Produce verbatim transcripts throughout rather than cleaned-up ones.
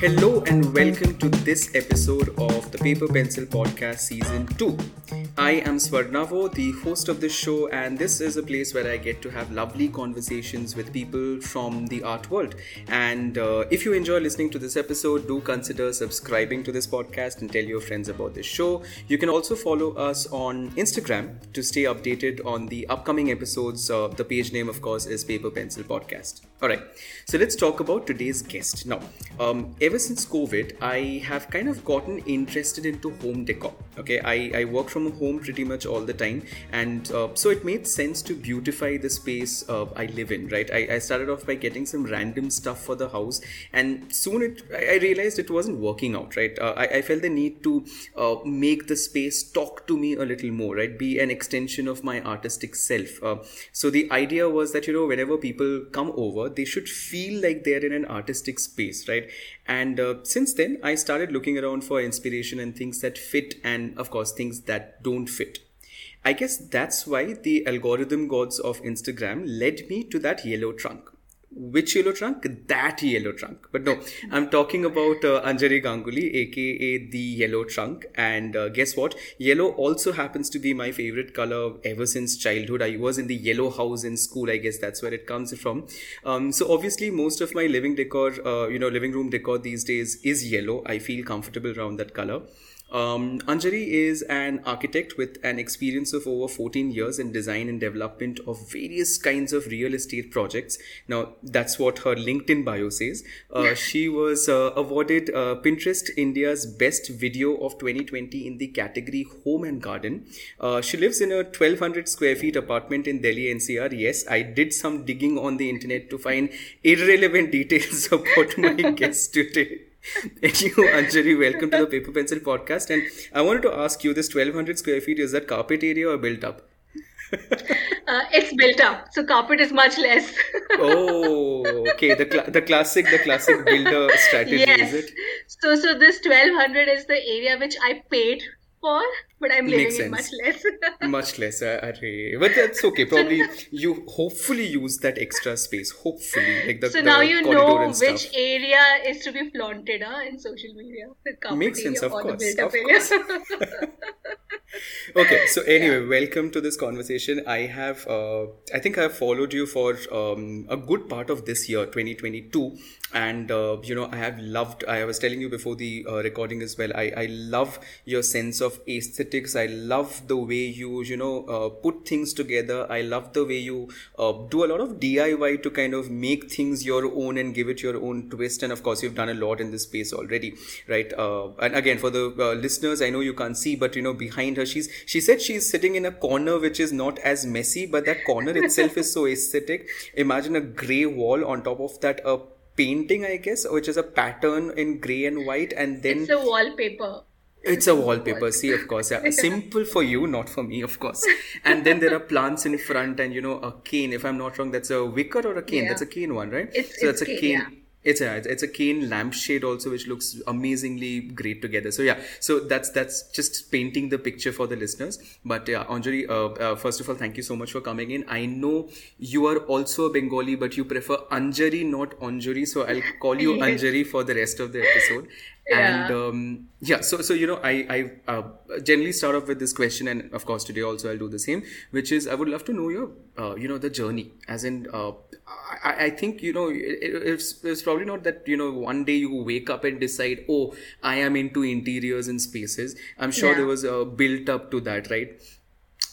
Hello and welcome to this episode of the Paper Pencil Podcast Season two. I am Swarnavo, the host of this show, and this is a place where I get to have lovely conversations with people from the art world. And uh, if you enjoy listening to this episode, do consider subscribing to this podcast and tell your friends about this show. You can also follow us on Instagram to stay updated on the upcoming episodes. Uh, the page name, of course, is Paper Pencil Podcast. Alright, so let's talk about today's guest. Now, um, ever since COVID, I have kind of gotten interested into home decor. Okay, I, I work from home pretty much all the time, and uh, so it made sense to beautify the space uh, I live in, right? I, I started off by getting some random stuff for the house, and soon it I realized it wasn't working out, right? Uh, I, I felt the need to uh, make the space talk to me a little more, right? Be an extension of my artistic self. Uh, so the idea was that, you know, whenever people come over, they should feel like they're in an artistic space, right? And uh, since then, I started looking around for inspiration and things that fit, and of course, things that don't fit. I guess that's why the algorithm gods of Instagram led me to that yellow trunk. Which yellow trunk? That yellow trunk. But no, I'm talking about uh, Anjali Ganguly, aka the yellow trunk. And uh, guess what? Yellow also happens to be my favorite color ever since childhood. I was in the yellow house in school. I guess that's where it comes from. Um, so obviously, most of my living decor, uh, you know, living room decor these days is yellow. I feel comfortable around that color. Um, Anjali is an architect with an experience of over fourteen years in design and development of various kinds of real estate projects. Now, that's what her LinkedIn bio says. Uh, yeah. She was uh, awarded uh, Pinterest India's Best Video of twenty twenty in the category Home and Garden. Uh, she lives in a twelve hundred square feet apartment in Delhi N C R. Yes, I did some digging on the internet to find irrelevant details about my guest today. And you, Anjali, welcome to the Paper Pencil Podcast. And I wanted to ask you, this twelve hundred square feet, is that carpet area or built up? uh, it's built up, so carpet is much less. Oh, okay. The cl- the classic the classic builder strategy, yes. Is it? So, so this twelve hundred is the area which I paid for, but I'm living in much less. Much less, uh, but that's okay. Probably so, you hopefully use that extra space. Hopefully, like the so now the you know which area is to be flaunted uh, in social media. The makes sense, of course. Of course. Okay, so anyway, welcome to this conversation. I have, uh, I think I have followed you for um, a good part of this year, twenty twenty-two, and uh, you know, I have loved. I was telling you before the uh, recording as well. I I love your sense of Of aesthetics. I love the way you, you know, uh, put things together. I love the way you uh, do a lot of D I Y to kind of make things your own and give it your own twist. And of course, you've done a lot in this space already, right? Uh, and again, for the uh, listeners, I know you can't see, but you know, behind her, she's she said she's sitting in a corner which is not as messy, but that corner itself is so aesthetic. Imagine a grey wall, on top of that a painting, I guess, which is a pattern in grey and white, and then it's a wallpaper. It's a wallpaper, see, of course. Yeah. Simple for you, not for me, of course. And then there are plants in front and, you know, a cane. If I'm not wrong, that's a wicker or a cane. Yeah. That's a cane one, right? It's, so it's that's a cane. cane. Yeah. It's a it's a cane lampshade also, which looks amazingly great together. So yeah, so that's that's just painting the picture for the listeners. But yeah, Anjali, uh, uh, first of all, thank you so much for coming in. I know you are also a Bengali, but you prefer Anjali, not Anjali. So I'll call you Anjali for the rest of the episode. Yeah. And um, yeah, so so you know, I I uh, generally start off with this question, and of course today also I'll do the same, which is I would love to know your uh, you know the journey, as in uh, I, I think you know it, it's, it's probably not that you know one day you wake up and decide, oh, I am into interiors and spaces. I'm sure yeah. there was a build up to that, right?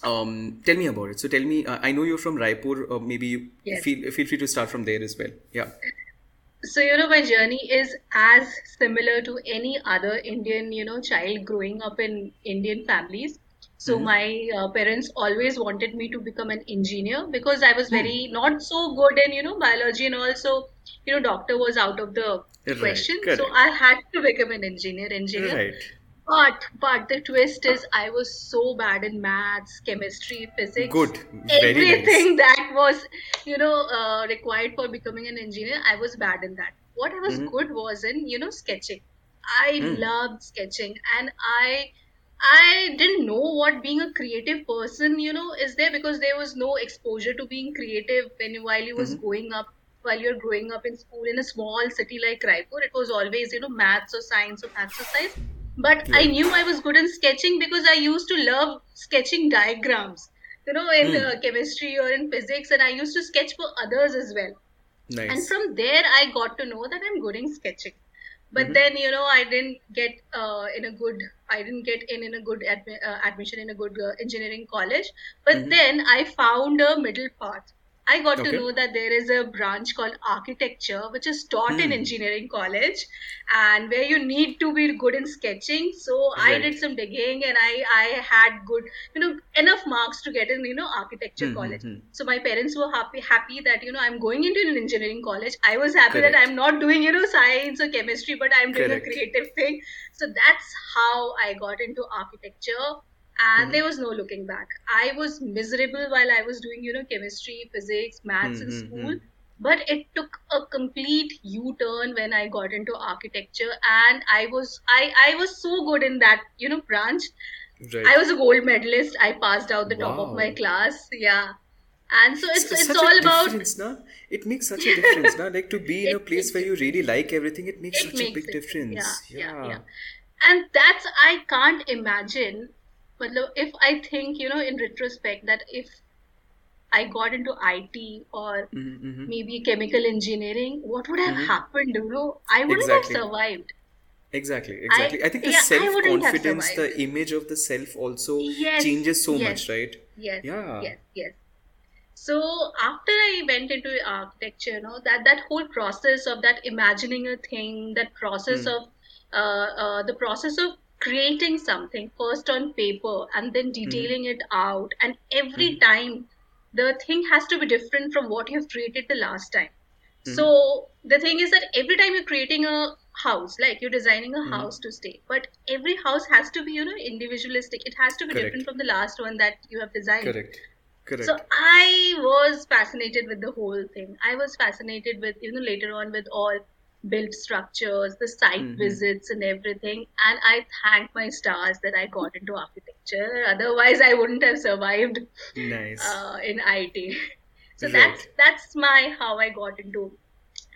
Um, tell me about it. So tell me, uh, I know you're from Raipur. Uh, maybe you yes. feel feel free to start from there as well. Yeah. So, you know, my journey is as similar to any other Indian, you know, child growing up in Indian families. So mm-hmm. my uh, parents always wanted me to become an engineer because I was very not so good in, you know, biology, and also, you know, doctor was out of the right. question. Correct. So I had to become an engineer, engineer. Right. But, but the twist is I was so bad in maths, chemistry, physics, Good. Very everything nice. That was, you know, uh, required for becoming an engineer. I was bad in that. What I was mm-hmm. good was in, you know, sketching. I mm. loved sketching, and I, I didn't know what being a creative person, you know, is there, because there was no exposure to being creative when while you was mm-hmm. going up while you're growing up in school in a small city like Raipur, it was always, you know, maths or science or maths or science. But yeah. I knew I was good in sketching because I used to love sketching diagrams, you know, in mm. uh, chemistry or in physics. And I used to sketch for others as well. Nice. And from there, I got to know that I'm good in sketching. But mm-hmm. then, you know, I didn't get uh, in a good, I didn't get in, in a good admi- uh, admission in a good uh, engineering college. But mm-hmm. then I found a middle path. I got okay. to know that there is a branch called architecture, which is taught mm. in engineering college and where you need to be good in sketching. So right. I did some digging and I, I had good, you know, enough marks to get in, you know, architecture mm-hmm. college. So my parents were happy, happy that, you know, I'm going into an engineering college. I was happy Correct. that I'm not doing, you know, science or chemistry, but I'm doing Correct. a creative thing. So that's how I got into architecture. And mm-hmm. there was no looking back. I was miserable while I was doing, you know, chemistry, physics, maths mm-hmm. in school. But it took a complete U-turn when I got into architecture. And I was, I, I was so good in that, you know, branch. Right. I was a gold medalist. I passed out the wow. top of my class. Yeah. And so it's, so it's all about... Na? It makes such a difference. Na? Like to be in a place where you really like everything, it makes it such makes a big it. difference. Yeah, yeah. yeah, yeah. And that's, I can't imagine... But if I think, you know, in retrospect, that if I got into I T or mm-hmm. maybe chemical engineering, what would have mm-hmm. happened, you know? I wouldn't exactly. have survived. Exactly, exactly. I, I think the yeah, self-confidence, the image of the self also yes, changes so yes, much, right? Yes, yeah. yes, yes. So after I went into architecture, you know, that, that whole process of that imagining a thing, that process mm. of, uh, uh, the process of, creating something first on paper and then detailing mm. it out, and every mm. time the thing has to be different from what you've created the last time. Mm. So the thing is that every time you're creating a house, like you're designing a mm. house to stay, but every house has to be, you know, individualistic. It has to be Correct. different from the last one that you have designed. Correct. Correct. So I was fascinated with the whole thing. I was fascinated with, you know, later on with all built structures, the site mm-hmm. visits and everything. And I thank my stars that I got into architecture. Otherwise, I wouldn't have survived nice. uh, in I T. So right. that's that's my how I got into,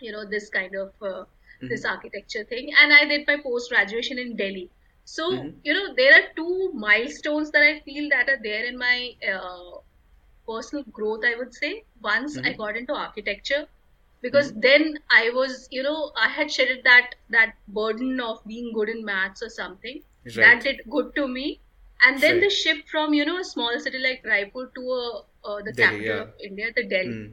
you know, this kind of uh, mm-hmm. this architecture thing. And I did my post-graduation in Delhi. So, mm-hmm. you know, there are two milestones that I feel that are there in my uh, personal growth, I would say. Once mm-hmm. I got into architecture, because mm-hmm. then I was, you know, I had shedded that that burden of being good in maths or something. Right. That did good to me. And then right. the shift from, you know, a small city like Raipur to a, uh, the Delhi, capital yeah. of India, the Delhi. Mm.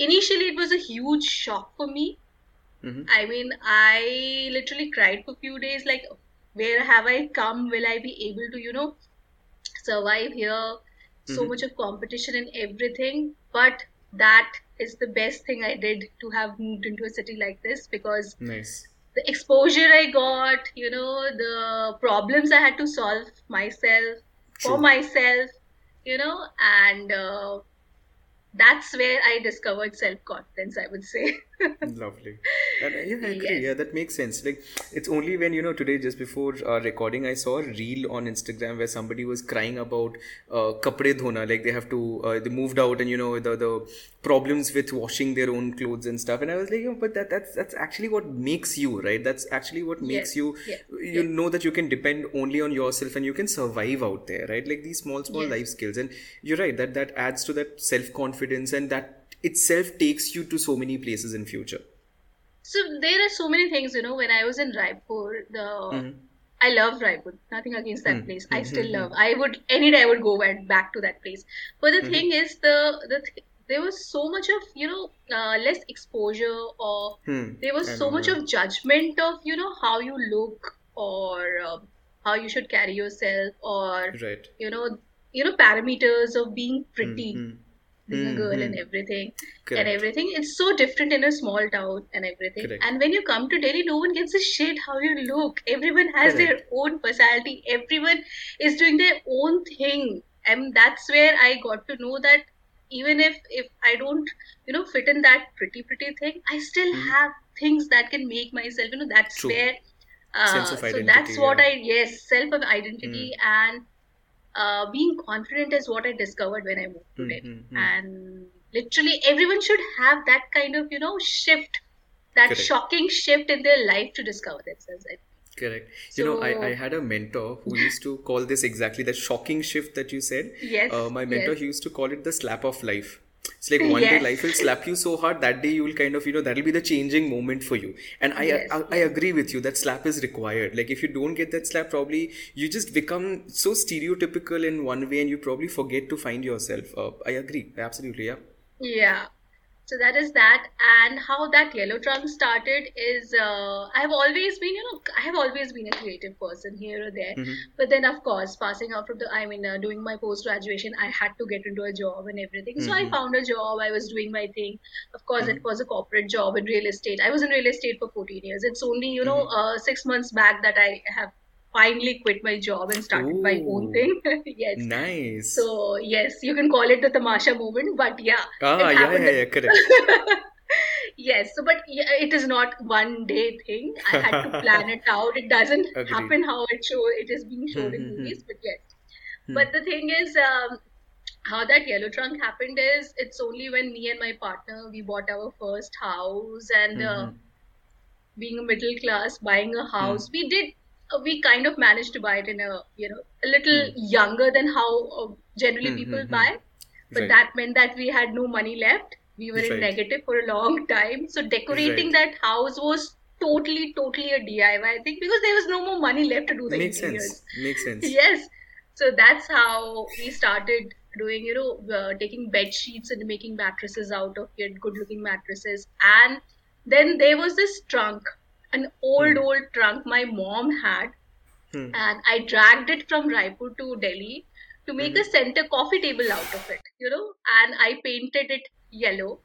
Initially, it was a huge shock for me. Mm-hmm. I mean, I literally cried for a few days. Like, where have I come? Will I be able to, you know, survive here? Mm-hmm. So much of competition and everything. But that... is the best thing I did to have moved into a city like this, because nice. the exposure I got, you know, the problems I had to solve myself True. for myself, you know, and uh, that's where I discovered self-confidence, I would say. Lovely. And, yeah, I agree. Yes. Yeah, that makes sense. Like, it's only when, you know, today, just before uh, recording, I saw a reel on Instagram where somebody was crying about uh, kapde dhona. Like, they have to, uh, they moved out and, you know, the, the problems with washing their own clothes and stuff. And I was like, yeah, but that that's that's actually what makes you, right? That's actually what makes yes. you, yes. you yes. know, that you can depend only on yourself and you can survive out there, right? Like, these small, small yes. life skills. And you're right, that that adds to that self-confidence, and that itself takes you to so many places in future. So there are so many things, you know, when I was in Raipur, the mm-hmm. I love Raipur, nothing against that mm-hmm. place. I still mm-hmm. love, I would, any day I would go and back to that place. But the mm-hmm. thing is, the, the th- there was so much of, you know, uh, less exposure, or mm-hmm. there was I so much know. of judgment of, you know, how you look, or uh, how you should carry yourself, or, right. you know, you know, parameters of being pretty. Mm-hmm. Mm-hmm. girl and everything Correct. and everything. It's so different in a small town and everything. Correct. And when you come to Delhi, no one gives a shit how you look. Everyone has Correct. their own personality. Everyone is doing their own thing. And that's where I got to know that even if, if I don't, you know, fit in that pretty, pretty thing, I still mm-hmm. have things that can make myself, you know, that's True. where, uh, sense of identity, so that's what yeah. I, yes, self of identity mm-hmm. and, Uh, being confident is what I discovered when I moved to Delhi. Mm-hmm. And literally everyone should have that kind of, you know, shift, that Correct. shocking shift in their life to discover themselves. I Correct. So, you know, I, I had a mentor who used to call this exactly the shocking shift that you said. Yes. Uh, my mentor, yes. he used to call it the slap of life. It's like one yes. day life will slap you so hard, that day you will kind of, you know, that'll be the changing moment for you. And I, yes. I I agree with you that slap is required. Like if you don't get that slap, probably you just become so stereotypical in one way and you probably forget to find yourself. Uh, I agree. Absolutely. Yeah. Yeah. So that is that, and how that yellow trunk started is uh, I have always been, you know, I have always been a creative person here or there. Mm-hmm. But then, of course, passing out from the, I mean, uh, doing my post-graduation, I had to get into a job and everything. Mm-hmm. So I found a job. I was doing my thing. Of course, mm-hmm. it was a corporate job in real estate. I was in real estate for fourteen years. It's only, you know, mm-hmm. uh, six months back that I have finally quit my job and started Ooh, my own thing. Yes. Nice. So, yes, you can call it the Tamasha moment, but yeah. Ah, yeah, yeah, yeah, correct. Yes, so, but yeah, it is not one day thing. I had to plan it out. It doesn't Agreed. happen how it show. It is being shown in movies, but yes. Hmm. But the thing is, um, how that yellow trunk happened is, it's only when me and my partner, we bought our first house, and mm-hmm. uh, being a middle class, buying a house, hmm. we did we kind of managed to buy it in a, you know, a little mm. younger than how generally mm-hmm. people buy. But right. that meant that we had no money left. We were right. in negative for a long time. So decorating right. that house was totally, totally a D I Y thing, because there was no more money left to do the Makes interiors. Sense. Makes sense. Yes. So that's how we started doing, you know, uh, taking bed sheets and making mattresses out of it, good looking mattresses. And then there was this trunk. An old, hmm. old trunk my mom had, hmm. and I dragged it from Raipur to Delhi to make hmm. a center coffee table out of it, you know, and I painted it yellow.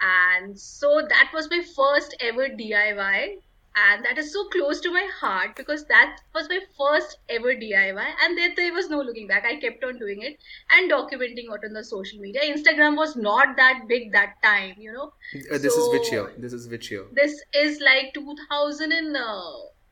And so that was my first ever D I Y, and that is so close to my heart, because that was my first ever D I Y, and there, there was no looking back. I kept on doing it and documenting it on the social media. Instagram was not that big that time, you know. Uh, this so, is which year? This is which year? This is like two thousand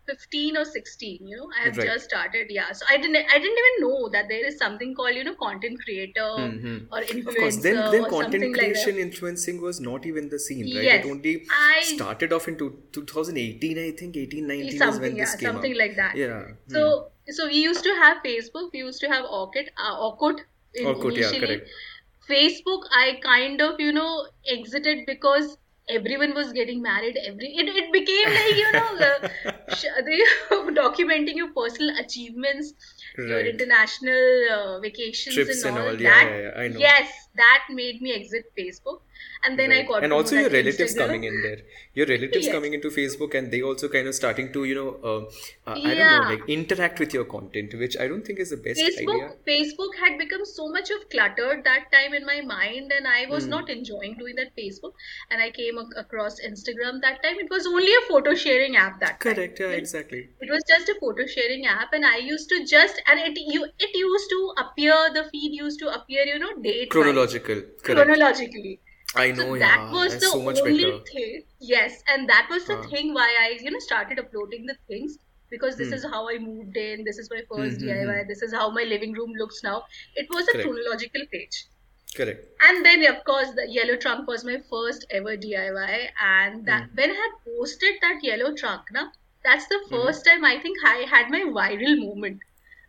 fifteen or sixteen, you know. I have right. just started, yeah. So I didn't I didn't even know that there is something called, you know, content creator mm-hmm. or influencer. Of course, then, then content creation like influencing was not even the scene, right? Yes. It only I, started off in two thousand eighteen, I think, eighteen, nineteen is when yeah, this came something out. like that. Yeah. So, hmm. so we used to have Facebook, we used to have Orkut, uh, Orkut initially. Orkut, yeah, correct. Facebook, I kind of, you know, exited because everyone was getting married. Every it, it became like, you know, uh, sh- they documenting your personal achievements, right. your international uh, vacations Trips and all. And all. Yeah, that, yeah, yeah. I know. Yes, that made me exit Facebook. And then right. I got and also your relatives Instagram. coming in there. Your relatives yes. coming into Facebook, and they also kind of starting to, you know, uh, uh, I yeah. don't know, like interact with your content, which I don't think is the best Facebook, idea. Facebook had become so much of cluttered that time in my mind, and I was mm. not enjoying doing that Facebook. And I came ac- across Instagram that time. It was only a photo sharing app that Correct, time. Correct. Yeah, exactly. It was just a photo sharing app, and I used to just and it you it used to appear the feed used to appear, you know, date chronological. Correct. Chronologically. I know, so yeah. that was That's the so much only better. thing. Yes, and that was the uh. thing why I, you know, started uploading the things, because this mm. is how I moved in. This is my first mm-hmm. D I Y. This is how my living room looks now. It was a Correct. chronological page. Correct. And then, of course, the yellow trunk was my first ever D I Y. And that mm. when I had posted that yellow trunk, na, that's the first mm. time I think I had my viral moment.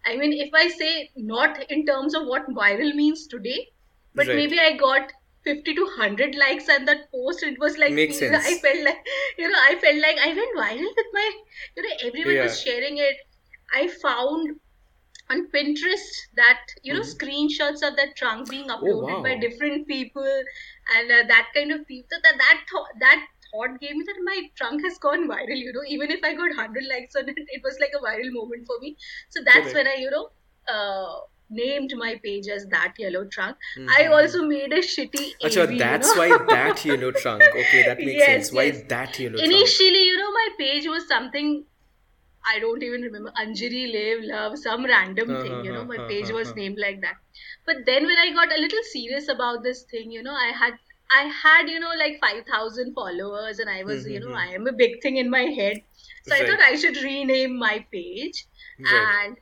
I mean, if I say not in terms of what viral means today, but right. maybe I got fifty to one hundred likes on that post. It was like, Makes sense. I felt like, you know, I felt like I went viral with my, you know, everyone yeah. was sharing it. I found on Pinterest that, you mm-hmm. know, screenshots of that trunk being uploaded oh, wow. by different people and uh, that kind of people. That that thought, that thought gave me that my trunk has gone viral, you know, even if I got one hundred likes on it, it was like a viral moment for me. So that's okay. when I, you know, uh, named my page as that yellow trunk. Mm-hmm. I also made a shitty Achha, A V, that's you know? why that yellow trunk. Okay, that makes yes, sense. Why yes. that yellow Initially, trunk? Initially, you know, my page was something, I don't even remember, Anjali Live Love, some random uh-huh, thing, you know, my page uh-huh. was named like that. But then when I got a little serious about this thing, you know, I had I had, you know, like five thousand followers, and I was, mm-hmm. you know, I am a big thing in my head. So right. I thought I should rename my page. Right. And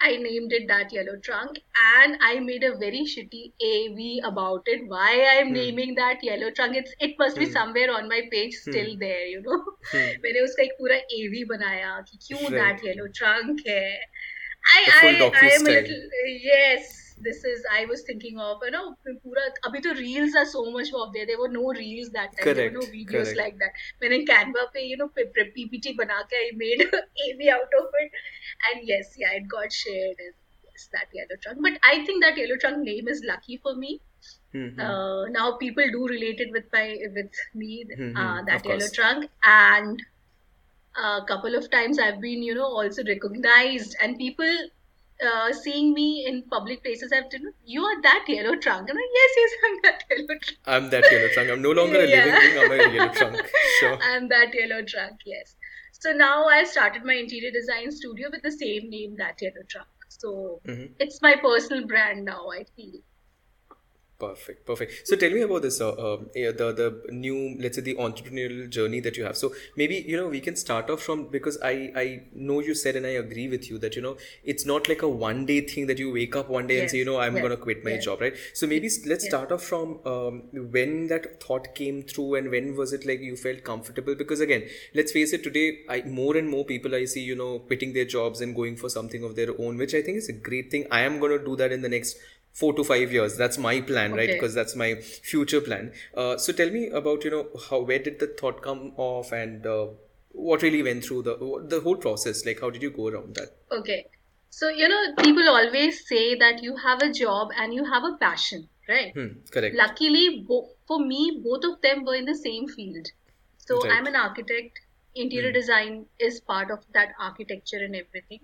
I named it that yellow trunk, and I made a very shitty A V about it. Why I'm hmm. naming that yellow trunk? It's it must hmm. be somewhere on my page still hmm. there, you know. Hmm. मैंने उसका एक पूरा A V बनाया कि क्यों that yellow trunk है. I I I am a little yes. This is I was thinking of you know पूरा अभी तो reels are so much more there. There were no reels that time. Correct. There were no videos Correct. like that. मैंने Canva पे you know P P T बना के I made A V out of it. And yes, yeah, it got shared as yes, that yellow trunk. But I think that yellow trunk name is lucky for me. Mm-hmm. Uh, now people do relate it with my with me mm-hmm. uh, that of yellow course. trunk, and a couple of times I've been you know also recognized, and people uh, seeing me in public places have said, "You are that yellow trunk." I'm like, "Yes, yes, I'm that yellow trunk. I'm that yellow trunk. I'm no longer yeah. a living thing. I'm a yellow trunk. Sure. I'm that yellow trunk. Yes." So now I started my interior design studio with the same name, that yellow truck. So mm-hmm. it's my personal brand now, I feel. Perfect, perfect. So tell me about this, uh, uh, the the new, let's say, the entrepreneurial journey that you have. So maybe, you know, we can start off from, because I, I know you said, and I agree with you that, you know, it's not like a one day thing that you wake up one day yes. and say, you know, I'm yes. going to quit my yes. job, right? So maybe let's yes. start off from um, when that thought came through, and when was it like you felt comfortable? Because again, let's face it, today, I more and more people I see, you know, quitting their jobs and going for something of their own, which I think is a great thing. I am going to do that in the next four to five years. That's my plan, okay. right? Because that's my future plan. Uh, so tell me about, you know, how, where did the thought come off, and uh, what really went through the, the whole process? Like, how did you go around that? Okay. So, you know, people always say that you have a job and you have a passion, right? Hmm, correct. Luckily, bo- for me, both of them were in the same field. So right. I'm an architect. Interior hmm. design is part of that architecture and everything.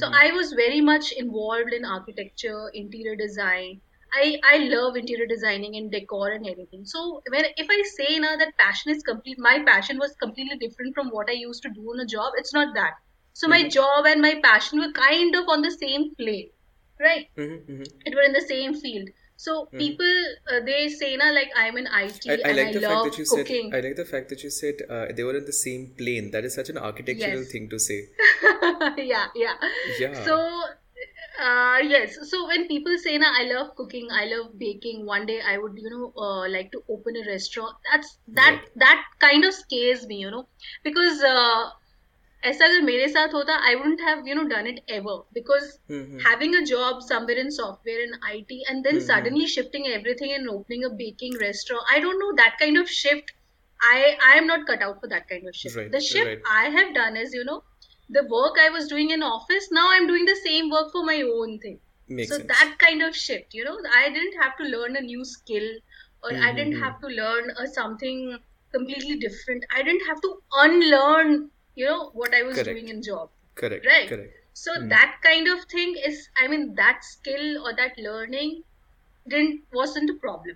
So I was very much involved in architecture, interior design. I, I love interior designing and decor and everything. So when if I say now that passion is complete, my passion was completely different from what I used to do in a job. It's not that. So mm-hmm. my job and my passion were kind of on the same plane, right? Mm-hmm, mm-hmm. It were in the same field. So mm-hmm. people, uh, they say na, like I'm in I T I, I and like I the love fact that you cooking. Said, I like the fact that you said uh, they were in the same plane. That is such an architectural yes. thing to say. yeah, yeah, yeah. So, uh, yes. So when people say na, I love cooking, I love baking. One day I would, you know, uh, like to open a restaurant. That's that right. that kind of scares me, you know, because. Uh, ऐसा अगर मेरे साथ होता I wouldn't have you know done it ever, because mm-hmm. having a job somewhere in software and I T, and then mm-hmm. suddenly shifting everything and opening a baking restaurant, I don't know, that kind of shift I, I am not cut out for that kind of shift. Right, the shift right. I have done is, you know, the work I was doing in office, now I'm doing the same work for my own thing. Makes so sense. That kind of shift, you know, I didn't have to learn a new skill, or mm-hmm. I didn't have to learn a, something completely different. I didn't have to unlearn you know, what I was Correct. doing in job. Correct. Right. Correct. So mm. that kind of thing is, I mean, that skill or that learning didn't, wasn't a problem.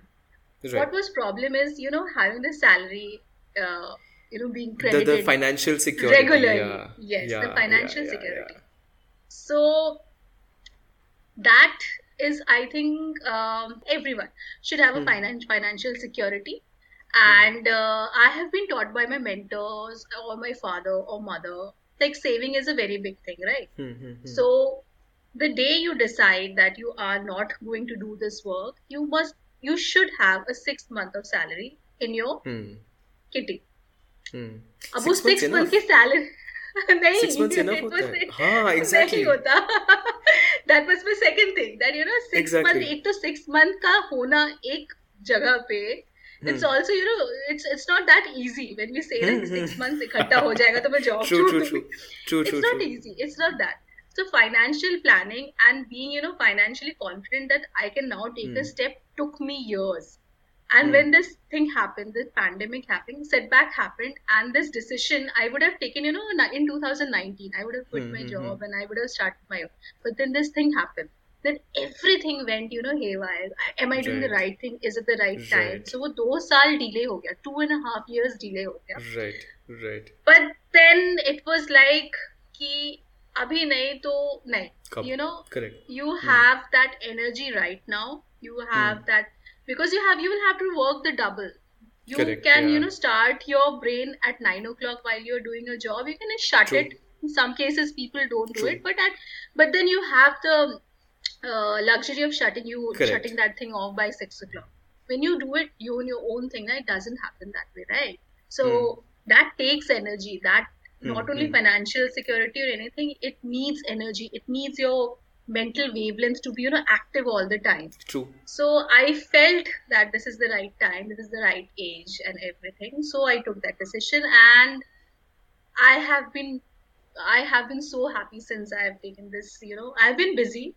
Right. What was problem is, you know, having the salary, uh, you know, being credited. The, the financial security. Regularly. Yeah. Yes. Yeah, the financial yeah, yeah, security. Yeah. So that is, I think, um, everyone should have mm. a finance, financial security. And uh, I have been taught by my mentors or my father or mother, like saving is a very big thing, right? Mm-hmm. So the day you decide that you are not going to do this work, you must, you should have a six month of salary in your mm. kitty. Mm. Abo six, six month ki salary. Nahin, six months enough hota hai. Haan, exactly. That was my second thing. That, you know, six exactly. month, ek to six month ka hona ek jagah pe. It's hmm. also, you know, it's it's not that easy when we say like six months इकट्ठा हो जाएगा तो मैं job छोड़ दूँगी. It's not easy. It's not that. So financial planning and being, you know, financially confident that I can now take hmm. a step took me years. And hmm. when this thing happened, this pandemic happened, setback happened, and this decision I would have taken, you know, in two thousand nineteen, I would have quit hmm. my job and I would have started my own. But then this thing happened. Then everything went, you know, haywire. Am I doing right. the right thing? Is it the right, right. time? So, वो दो साल delay हो गया, two and a half years delay हो गया. Right, right. But then it was like कि अभी नहीं तो नहीं. You know, Correct. you have hmm. that energy right now. You have hmm. that, because you have you will have to work the double. You Correct, can yeah. you know start your brain at nine o'clock while you're doing a job. You can shut True. it In some cases, people don't do True. it, but at, but then you have the uh, luxury of shutting you Correct. shutting that thing off by six o'clock. When you do it, you own your own thing. It doesn't happen that way, right? So mm. that takes energy. That not mm-hmm. only financial security or anything, it needs energy. It needs your mental wavelengths to be, you know, active all the time. True. So I felt that this is the right time, this is the right age and everything. So I took that decision, and I have been, I have been so happy since I have taken this. You know, I've been busy.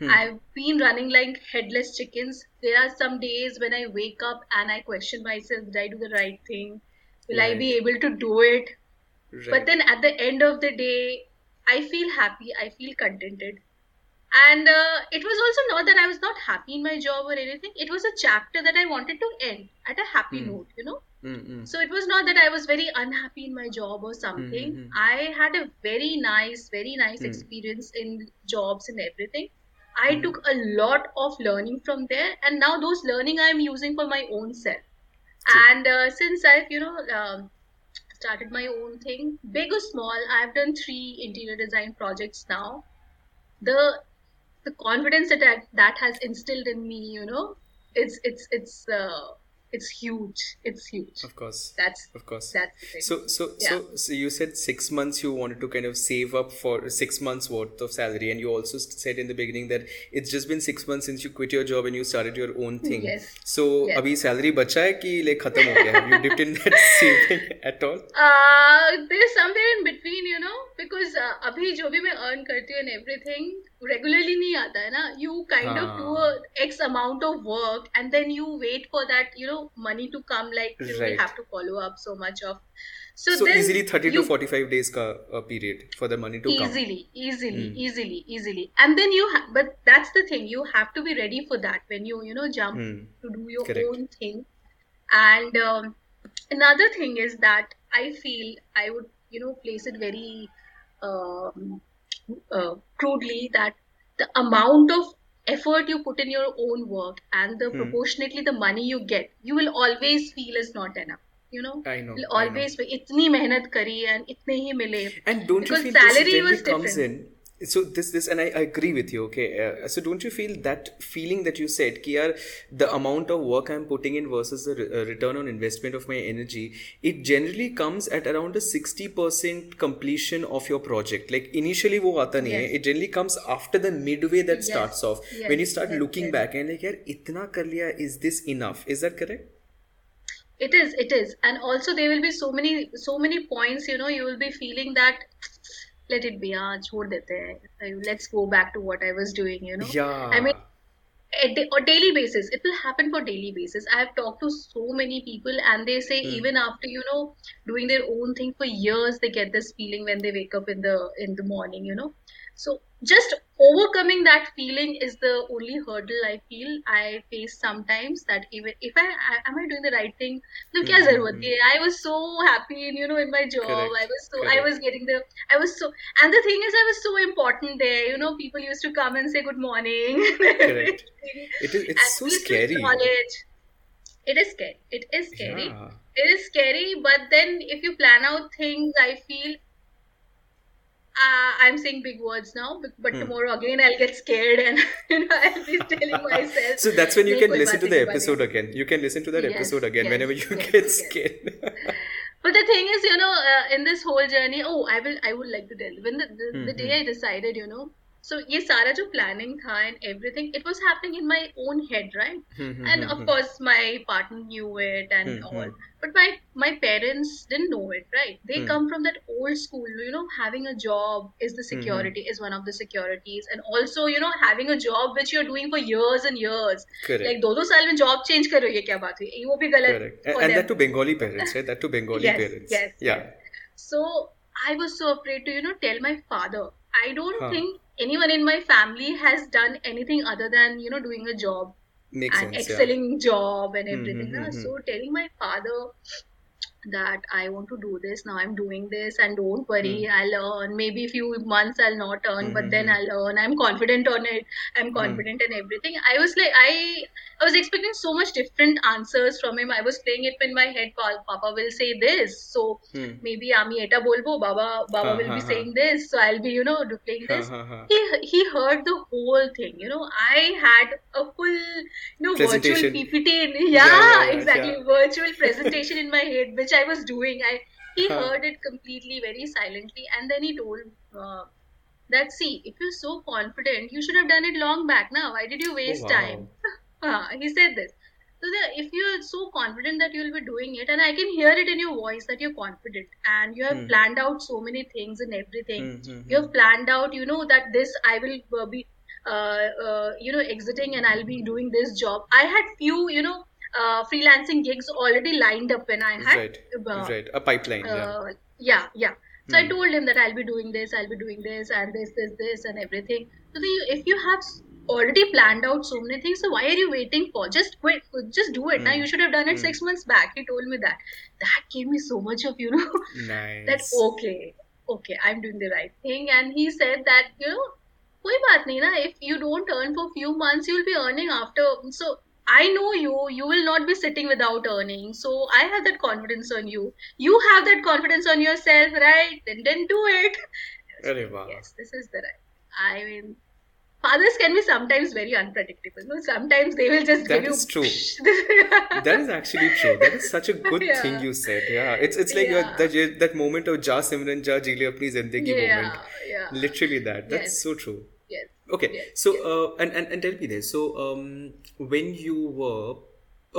Hmm. I've been running like headless chickens. There are some days when I wake up and I question myself: did I do the right thing? Will right. I be able to do it? Right. But then at the end of the day, I feel happy. I feel contented. And uh, it was also not that I was not happy in my job or anything. It was a chapter that I wanted to end at a happy mm. note, you know. Mm-mm. So it was not that I was very unhappy in my job or something. Mm-hmm. I had a very nice, very nice mm. experience in jobs and everything. I mm. took a lot of learning from there. And now those learning I'm using for my own self. True. And uh, since I've, you know, um, started my own thing, big or small, I've done three interior design projects now. The... The confidence that I, that has instilled in me, you know, it's it's it's uh, it's huge. It's huge. Of course. That's of course. That's the thing. So so yeah. so so you said six months you wanted to kind of save up for six months worth of salary, and you also said in the beginning that it's just been six months since you quit your job and you started your own thing. Yes. So abhi salary bacha hai ki le khatam ho gaya? Have you dipped in that saving at all? Uh, there's somewhere in between, you know, because uh, abhi jo bhi main earn karti hu and everything. Regularly nahi aata hai na. You kind ah. of do a X amount of work and then you wait for that, you know, money to come, like you right. have to follow up so much of. So, so easily thirty you, to forty-five days ka a period for the money to easily, come. Easily, easily, mm. easily, easily. And then you, ha- but that's the thing, you have to be ready for that when you, you know, jump mm. to do your Correct. own thing. And um, another thing is that I feel I would, you know, place it very, um, Uh, crudely, that the amount of effort you put in your own work and the hmm. proportionately the money you get, you will always feel is not enough, you know. I know. You'll always know. Be, itni mehnat kari and itne hi mile. And don't because you feel salary this was comes different. In so this this and I, I agree with you, okay. Uh, so don't you feel that feeling that you said ki yaar, the amount of work I'm putting in versus the re- return on investment of my energy, it generally comes at around a sixty percent completion of your project. Like initially wo aata nahi yes. hai. It generally comes after the midway that yes. starts off yes. when you start yes. looking yes. back and like yaar, itna kar liya, is this enough? Is that correct? It is, it is. And also there will be so many so many points, you know, you will be feeling that let it be, ah, chhod dete hain. Let's go back to what I was doing, you know. Yeah. I mean, on daily basis, it will happen for daily basis. I have talked to so many people and they say mm. even after, you know, doing their own thing for years, they get this feeling when they wake up in the in the morning, you know. So just overcoming that feeling is the only hurdle I feel I face sometimes, that even if I, I am I doing the right thing? No, kya zarurat hai? I was so happy in, you know, in my job. Correct. I was so, Correct. I was getting the, I was so, and the thing is I was so important there, you know, people used to come and say good morning. Correct. It is, it's so scary. It is scary. It is scary. Yeah. It is scary, but then if you plan out things, I feel Uh, I'm saying big words now, but, but hmm. tomorrow again I'll get scared and, you know, I'll be telling myself. So that's when you can listen to the episode again. You can listen to that yes, episode again yes, whenever you yes, get yes. scared. But the thing is, you know, uh, in this whole journey, oh, I will, I would like to tell. When the, the, mm-hmm. the day I decided, you know, so ये सारा जो planning था and everything, it was happening in my own head, right? Mm-hmm, and mm-hmm. of course my partner knew it and mm-hmm. all. But my, my parents didn't know it, right? They mm. come from that old school, you know, having a job is the security, mm-hmm. is one of the securities. And also, you know, having a job which you're doing for years and years. Correct. Like, do-do saal mein job change karo, ye kya baat hui? Wo bhi galat. Correct. And, and that to Bengali parents, right? That to Bengali yes, parents. Yes, yeah. yes. So, I was so afraid to, you know, tell my father. I don't huh. think anyone in my family has done anything other than, you know, doing a job. Makes and sense, excelling yeah. job and everything. Mm-hmm, mm-hmm. So telling my father, that I want to do this, now I'm doing this, and don't worry, mm. I'll earn. Maybe a few months I'll not earn, mm. but then I'll earn. I'm confident on it. I'm confident mm. in everything. I was like, I I was expecting so much different answers from him. I was playing it in my head, Papa will say this. So mm. maybe Ami Eta Bolbo, Baba, Baba ha, will ha, be ha. saying this. So I'll be, you know, replaying this. Ha, ha, ha. He, he heard the whole thing, you know. I had a full, you know, virtual P P T. In, yeah, yeah, yeah, exactly. Yeah. Virtual presentation in my head, which I was doing. I He huh. heard it completely, very silently, and then he told uh, that, see, if you're so confident, you should have done it long back now. Why did you waste oh, wow. time? uh, he said this. So that if you're so confident that you'll be doing it, and I can hear it in your voice that you're confident and you have mm. planned out so many things and everything. Mm-hmm. You have planned out, you know, that this I will be, uh, uh, you know, exiting and I'll be doing this job. I had few, you know, Uh, freelancing gigs already lined up when I had right, uh, right. a pipeline. Uh, yeah, yeah. yeah. So hmm. I told him that I'll be doing this, I'll be doing this, and this, this, this, and everything. So the, if you have already planned out so many things, so why are you waiting for? Just quit, just do it. Hmm. Now you should have done it hmm. six months back. He told me that. That gave me so much of, you know, nice. that okay, okay, I'm doing the right thing. And he said that, you know, koi baat nahi na, if you don't earn for a few months, you'll be earning after. So I know you, you will not be sitting without earning. So I have that confidence on you. You have that confidence on yourself, right? Then then do it. Really, wow. Yes, this is the right. I mean, fathers can be sometimes very unpredictable. No? Sometimes they will just that give you... That is true. That is actually true. That is such a good yeah. thing you said. Yeah, It's it's like yeah. that, that moment of Ja Simran, Ja Jile Apni Zindagi yeah, moment. Yeah. Literally that. That's yes. so true. Yes. Okay, yes, so yes. Uh, and, and and tell me this. So um, when you were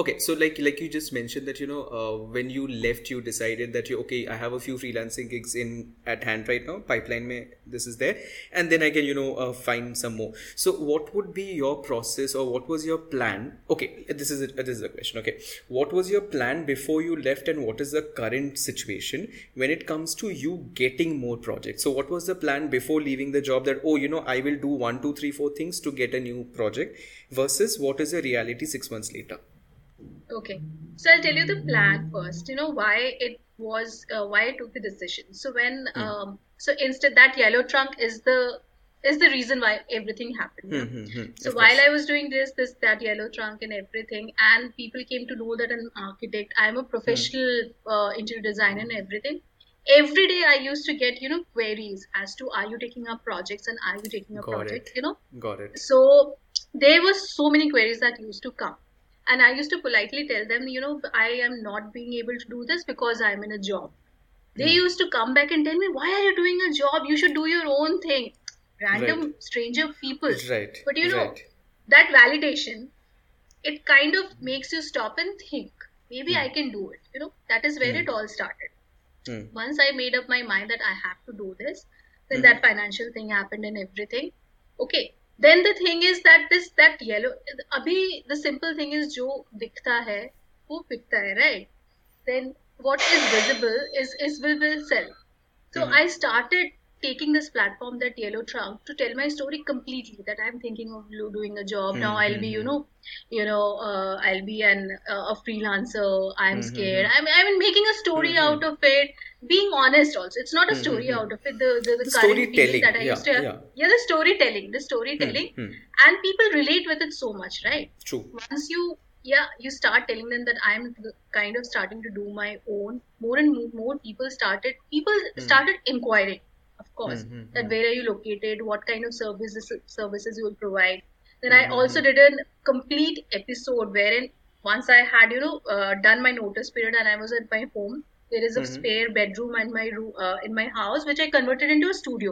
okay, so like like you just mentioned that you know uh, when you left, you decided that you okay, I have a few freelancing gigs in at hand right now. Pipeline mein this is there, and then I can you know uh, find some more. So what would be your process or what was your plan? Okay, this is a, this is a question. Okay, what was your plan before you left, and what is the current situation when it comes to you getting more projects? So what was the plan before leaving the job that oh you know I will do one two three four things to get a new project versus what is the reality six months later? Okay, so I'll tell you the plan first, you know, why it was, uh, why I took the decision. So when, mm. um, so instead that yellow trunk is the, is the reason why everything happened. Mm-hmm, mm-hmm. So of while course. I was doing this, this, that yellow trunk and everything, and people came to know that I'm an architect, I'm a professional mm. uh, interior designer and everything. Every day I used to get, you know, queries as to, are you taking up projects and are you taking up Got projects, it. you know? Got it. So there were so many queries that used to come. And I used to politely tell them, you know, I am not being able to do this because I'm in a job. They mm. used to come back and tell me, why are you doing a job? You should do your own thing. Random right. stranger people. Right. But you know, right. that validation, it kind of makes you stop and think, maybe mm. I can do it. You know, that is where mm. it all started. Mm. Once I made up my mind that I have to do this, then mm. that financial thing happened and everything. Okay. Then the thing is that this, that yellow, abhi the simple thing is, jo dikhta hai, wo pikhta hai, right? Then what is visible is, is will, will sell. So mm-hmm. I started taking this platform, that yellow trunk, to tell my story completely, that I'm thinking of doing a job. Mm-hmm. Now I'll be, you know, you know, uh, I'll be an, uh, a freelancer. I'm mm-hmm. scared. I'm, I mean, making a story mm-hmm. out of it. Being honest also, it's not a story mm-hmm. out of it, the, the, the, the current feeling that I yeah, used to have, yeah. yeah, the storytelling, the storytelling mm-hmm. and people relate with it so much, right? True. Once you, yeah, you start telling them that I'm kind of starting to do my own, more and more people started, people mm-hmm. started inquiring, of course, mm-hmm. that where are you located, what kind of services, services you will provide. Then mm-hmm. I also did a complete episode wherein once I had, you know, uh, done my notice period and I was at my home. There is a mm-hmm. spare bedroom in my room, uh, in my house, which I converted into a studio.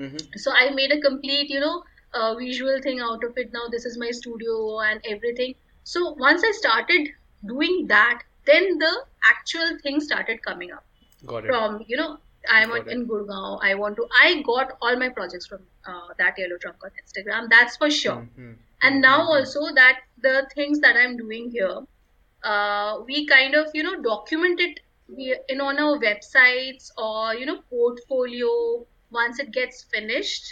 Mm-hmm. So I made a complete, you know, uh, visual thing out of it. Now this is my studio and everything. So once I started doing that, then the actual thing started coming up. Got it. From, you know, I'm got in it. Gurgaon. I want to, I got all my projects from uh, that yellow trunk on Instagram. That's for sure. Mm-hmm. And now mm-hmm. also that the things that I'm doing here, uh, we kind of, you know, document it in on our websites or, you know, portfolio once it gets finished.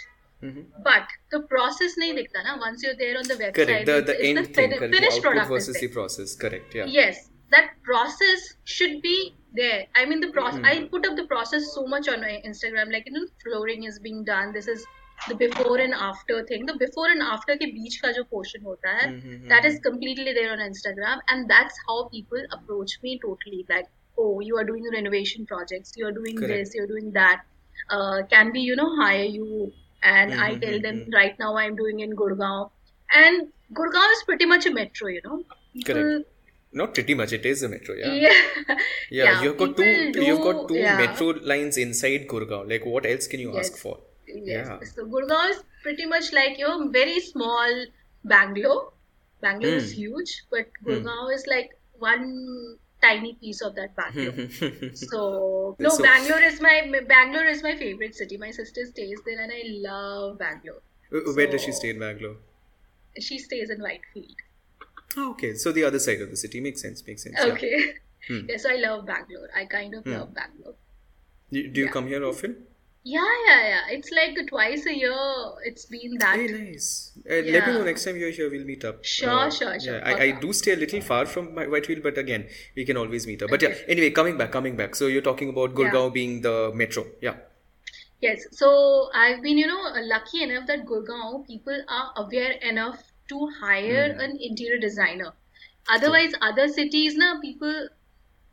Mm-hmm. But the process nahi dikhta na once you're there on the website. Correct. The, the end the thing. Fin- finished the output product versus the process. Correct. Yeah. Yes. that process should be there. I mean, the process, mm-hmm. I put up the process so much on my Instagram, like, you know, flooring is being done. This is the before and after thing. The before and after ke beech ka jo portion hota hai, mm-hmm. that is completely there on Instagram. And that's how people approach me totally. Like, oh, you are doing renovation projects. You are doing Correct. this, you're doing that. Uh, can we, you know, hire you? And mm-hmm. I tell them right now I'm doing in Gurgaon. And Gurgaon is pretty much a metro, you know. People, Correct. Not pretty much, it is a metro, yeah. Yeah, yeah, yeah you've got two, do, you've got two yeah. metro lines inside Gurgaon. Like, what else can you yes. ask for? Yes. Yeah. So Gurgaon is pretty much like your very small Bangalore. Bangalore mm. is huge, but Gurgaon mm. is like one tiny piece of that Bangalore. so no, so, Bangalore is my Bangalore is my favorite city. My sister stays there, and I love Bangalore. Where so, does she stay in Bangalore? She stays in Whitefield. Oh, okay, so the other side of the city. Makes sense, makes sense. Okay. Yeah. Hmm. yeah, so I love Bangalore. I kind of hmm. love Bangalore. Do, do you yeah. come here often? Yeah, yeah, yeah. It's like twice a year. It's been that. Hey, nice. Uh, yeah. Let me know next time you're here, we'll meet up. Sure, uh, sure, sure. Yeah, I, I do stay a little far from my Whitefield, but again, we can always meet up. But okay. yeah, anyway, coming back, coming back. So you're talking about Gurgaon yeah. being the metro. Yeah. Yes, so I've been, you know, lucky enough that Gurgaon people are aware enough to hire mm. an interior designer. Otherwise, so, other cities, na, people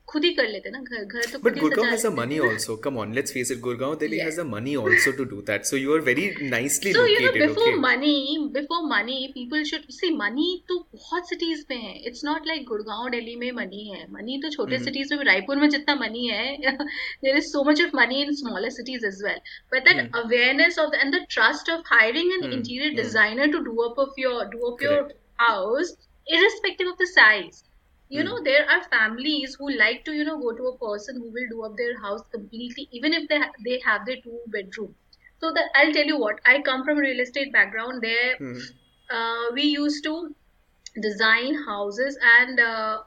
khud hi kar lete na, ghar, ghar to But Gurgaon has the money also. Come on, let's face it, Gurgaon, Delhi yes. has the money also to do that. So you are very nicely so, located. So, you know, before okay. money, before money, people should... See, money to bahut cities mein hai. It's not like Gurgaon, Delhi mein money hai. Money to chote mm. cities mein, Raipur mein jitna money hai. There is so much of money in smaller cities as well. But that mm. awareness of the, and the trust of hiring an mm. interior mm. designer to do up of your, do up your house, irrespective of the size. You know, there are families who like to, you know, go to a person who will do up their house completely, even if they ha- they have their two bedroom. So that I'll tell you what, I come from a real estate background. There, mm-hmm. uh, we used to design houses, and uh,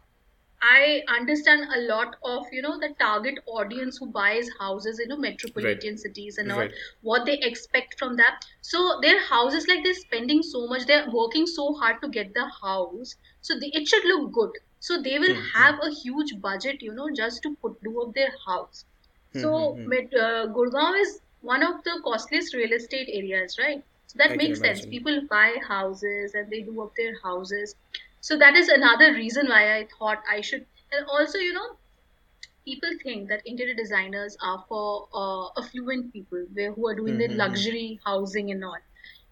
I understand a lot of, you know, the target audience who buys houses, you know, metropolitan right. cities and all, right. what they expect from that. So their houses, like, they're spending so much, they're working so hard to get the house. So they, it should look good. So they will mm-hmm. have a huge budget, you know, just to put do up their house. So mm-hmm. uh, Gurgaon is one of the costliest real estate areas, right? So that I makes sense. People buy houses and they do up their houses. So that is another reason why I thought I should. And also, you know, people think that interior designers are for uh, affluent people who are doing mm-hmm. their luxury housing and all.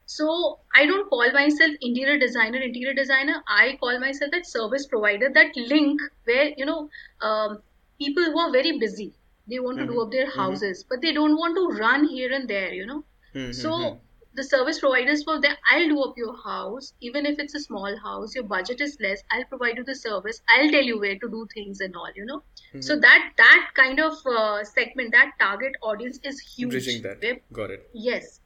So I don't call myself interior designer, interior designer. I call myself that service provider, that link where, you know, um, people who are very busy, they want mm-hmm. to do up their houses, mm-hmm. but they don't want to run here and there, you know. Mm-hmm. So the service providers for them, I'll do up your house. Even if it's a small house, your budget is less. I'll provide you the service. I'll tell you where to do things and all, you know. Mm-hmm. So that that kind of uh, segment, that target audience is huge. Bridging that. They, Got it. Yes.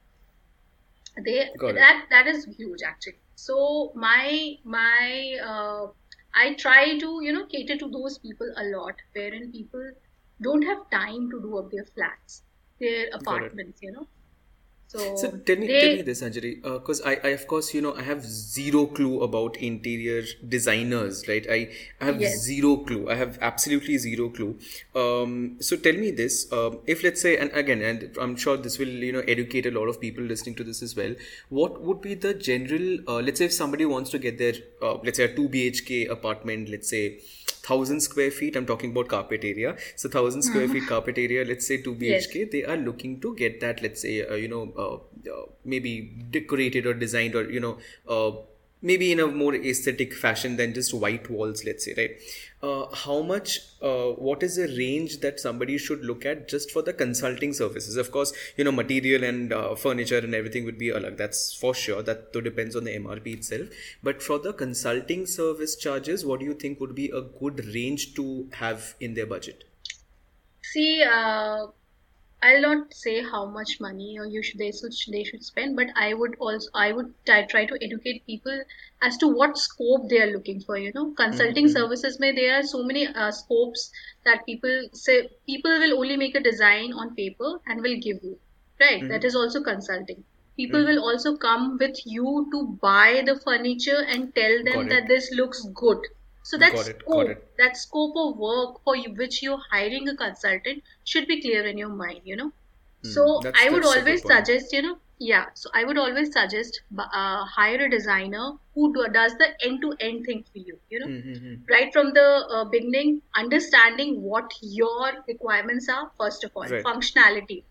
They Got that it. That is huge actually. So my my uh, I try to, you know, cater to those people a lot, wherein people don't have time to do up their flats, their apartments, you know. So, so tell me, they, tell me this, Anjali, because uh, I, I, of course, you know, I have zero clue about interior designers, right? I, I have yes. zero clue. I have absolutely zero clue. Um, so tell me this, um, if let's say, and again, and I'm sure this will, you know, educate a lot of people listening to this as well. What would be the general, uh, let's say if somebody wants to get their, uh, let's say a two B H K apartment, let's say thousand square feet, I'm talking about carpet area. So thousand square feet carpet area, let's say two B H K, yes. they are looking to get that, let's say, uh, you know, uh, uh, maybe decorated or designed or, you know, uh, maybe in a more aesthetic fashion than just white walls, let's say, right? Uh, how much, uh, what is the range that somebody should look at just for the consulting services? Of course, you know, material and uh, furniture and everything would be alag. That's for sure. That though depends on the M R P itself. But for the consulting service charges, what do you think would be a good range to have in their budget? See, uh... I'll not say how much money or you should they should they should spend, but I would also I would try, try to educate people as to what scope they are looking for. You know, consulting mm-hmm. services mein there are so many uh, scopes that people say people will only make a design on paper and will give you, right? Mm-hmm. That is also consulting. People mm-hmm. will also come with you to buy the furniture and tell them that this looks good. So that got scope, it, it. that scope of work for you, which you're hiring a consultant should be clear in your mind, you know. Mm, so that's, I would always suggest, you know, yeah. So I would always suggest uh, hire a designer who do, does the end-to-end thing for you, you know, mm-hmm. right from the uh, beginning, understanding what your requirements are, first of all, right. functionality.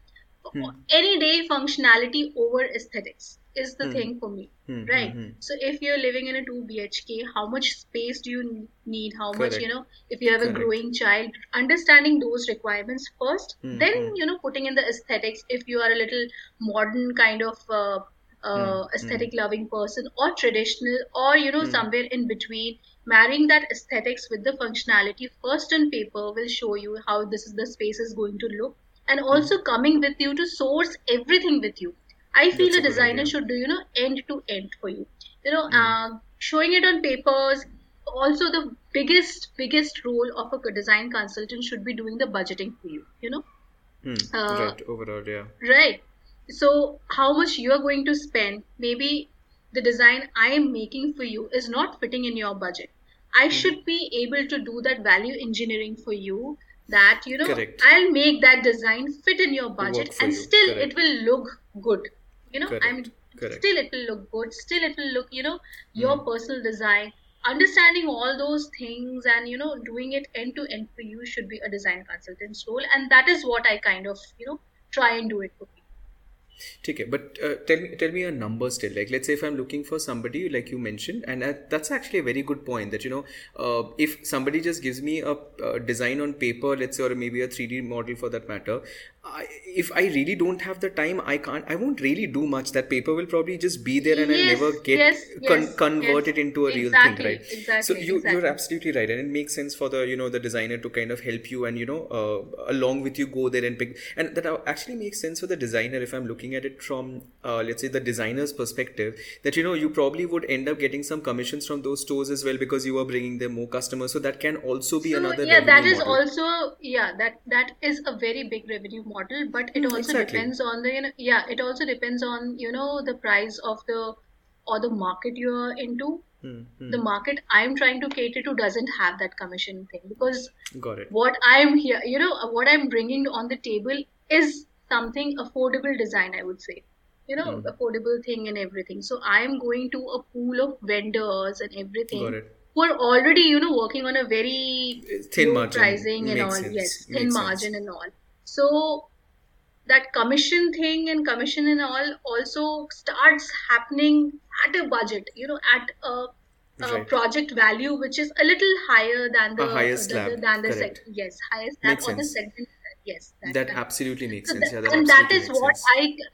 Hmm. Any day functionality over aesthetics is the hmm. thing for me, hmm. right? Hmm. So if you're living in a two B H K, how much space do you need? How Correct. much, you know, if you have Correct. a growing child, understanding those requirements first, hmm. then, hmm. you know, putting in the aesthetics. If you are a little modern kind of uh, uh, hmm. aesthetic loving person, or traditional, or, you know, hmm. somewhere in between, marrying that aesthetics with the functionality first on paper will show you how this is the space is going to look. And also mm. coming with you to source everything with you. I feel That's a designer should do, you know, end to end for you. You know, mm. uh, showing it on papers. Also, the biggest, biggest role of a design consultant should be doing the budgeting for you, you know. Mm. Uh, right, overall, yeah. Right. So, how much you are going to spend, maybe the design I am making for you is not fitting in your budget. I mm. should be able to do that value engineering for you. That, you know, Correct. I'll make that design fit in your budget and still you. it will look good. You know, Correct. I'm Correct. still it will look good. Still it will look, you know, your mm. personal design. Understanding all those things and, you know, doing it end to end for you should be a design consultant's role. And that is what I kind of, you know, try and do it for people. Okay, but uh, tell me, tell me a number still. Like, let's say if I'm looking for somebody, like you mentioned, and I, that's actually a very good point. That, you know, uh, if somebody just gives me a, a design on paper, let's say, or maybe a three D model for that matter, I, if I really don't have the time, I can't. I won't really do much. That paper will probably just be there, and yes, I never get yes, con- yes, convert yes. it into a exactly, real thing, right? Exactly. So you, exactly. you're absolutely right, and it makes sense for the, you know, the designer to kind of help you, and, you know, uh, along with you go there and pick. And that actually makes sense for the designer if I'm looking at it from uh, let's say the designer's perspective, that, you know, you probably would end up getting some commissions from those stores as well, because you are bringing them more customers, so that can also be so, another yeah that is model. also yeah that that is a very big revenue model, but it mm, also exactly. depends on the, you know, yeah it also depends on, you know, the price of the or the market you're into. Mm-hmm. The market I'm trying to cater to doesn't have that commission thing, because Got it. what I'm here, you know, what I'm bringing on the table is something affordable design, I would say, you know, mm. affordable thing and everything. So I'm going to a pool of vendors and everything who are already, you know, working on a very thin margin pricing Makes and all. Sense. Yes, thin Makes margin sense. and all. So that commission thing and commission and all also starts happening at a budget, you know, at a, a right. project value, which is a little higher than the, higher slab. the, the than the sector. Yes, higher slab Makes or sense. the segment. Yes, that, that absolutely makes so sense. That, yeah, that and that is what sense.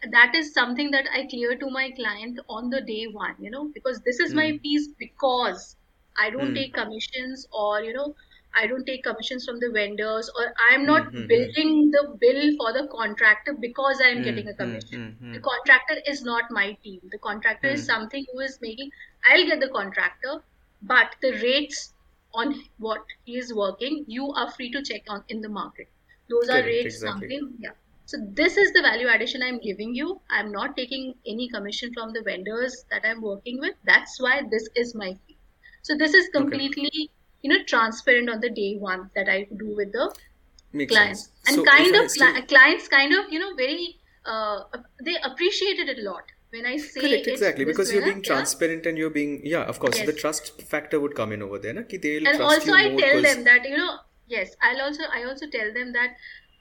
I, that is something that I clear to my client on the day one, you know, because this is mm. my piece, because I don't mm. take commissions, or, you know, I don't take commissions from the vendors, or I'm not mm-hmm. building the bill for the contractor because I'm mm-hmm. getting a commission. Mm-hmm. The contractor is not my team. The contractor mm. is something who is making, I'll get the contractor, but the rates on what he is working, you are free to check on in the market. Those Correct, are rates, exactly. something, yeah. So this is the value addition I'm giving you. I'm not taking any commission from the vendors that I'm working with. That's why this is my fee. So this is completely, okay. you know, transparent on the day one that I do with the Makes clients. Sense. And so kind of still... clients kind of, you know, very, uh, they appreciate it a lot. When I say Correct, exactly, because you're being transparent yeah. and you're being, yeah, of course, yes. so the trust factor would come in over there. Na? Ki they'll and trust also you I more tell cause... them that, you know, Yes, I'll also I also tell them that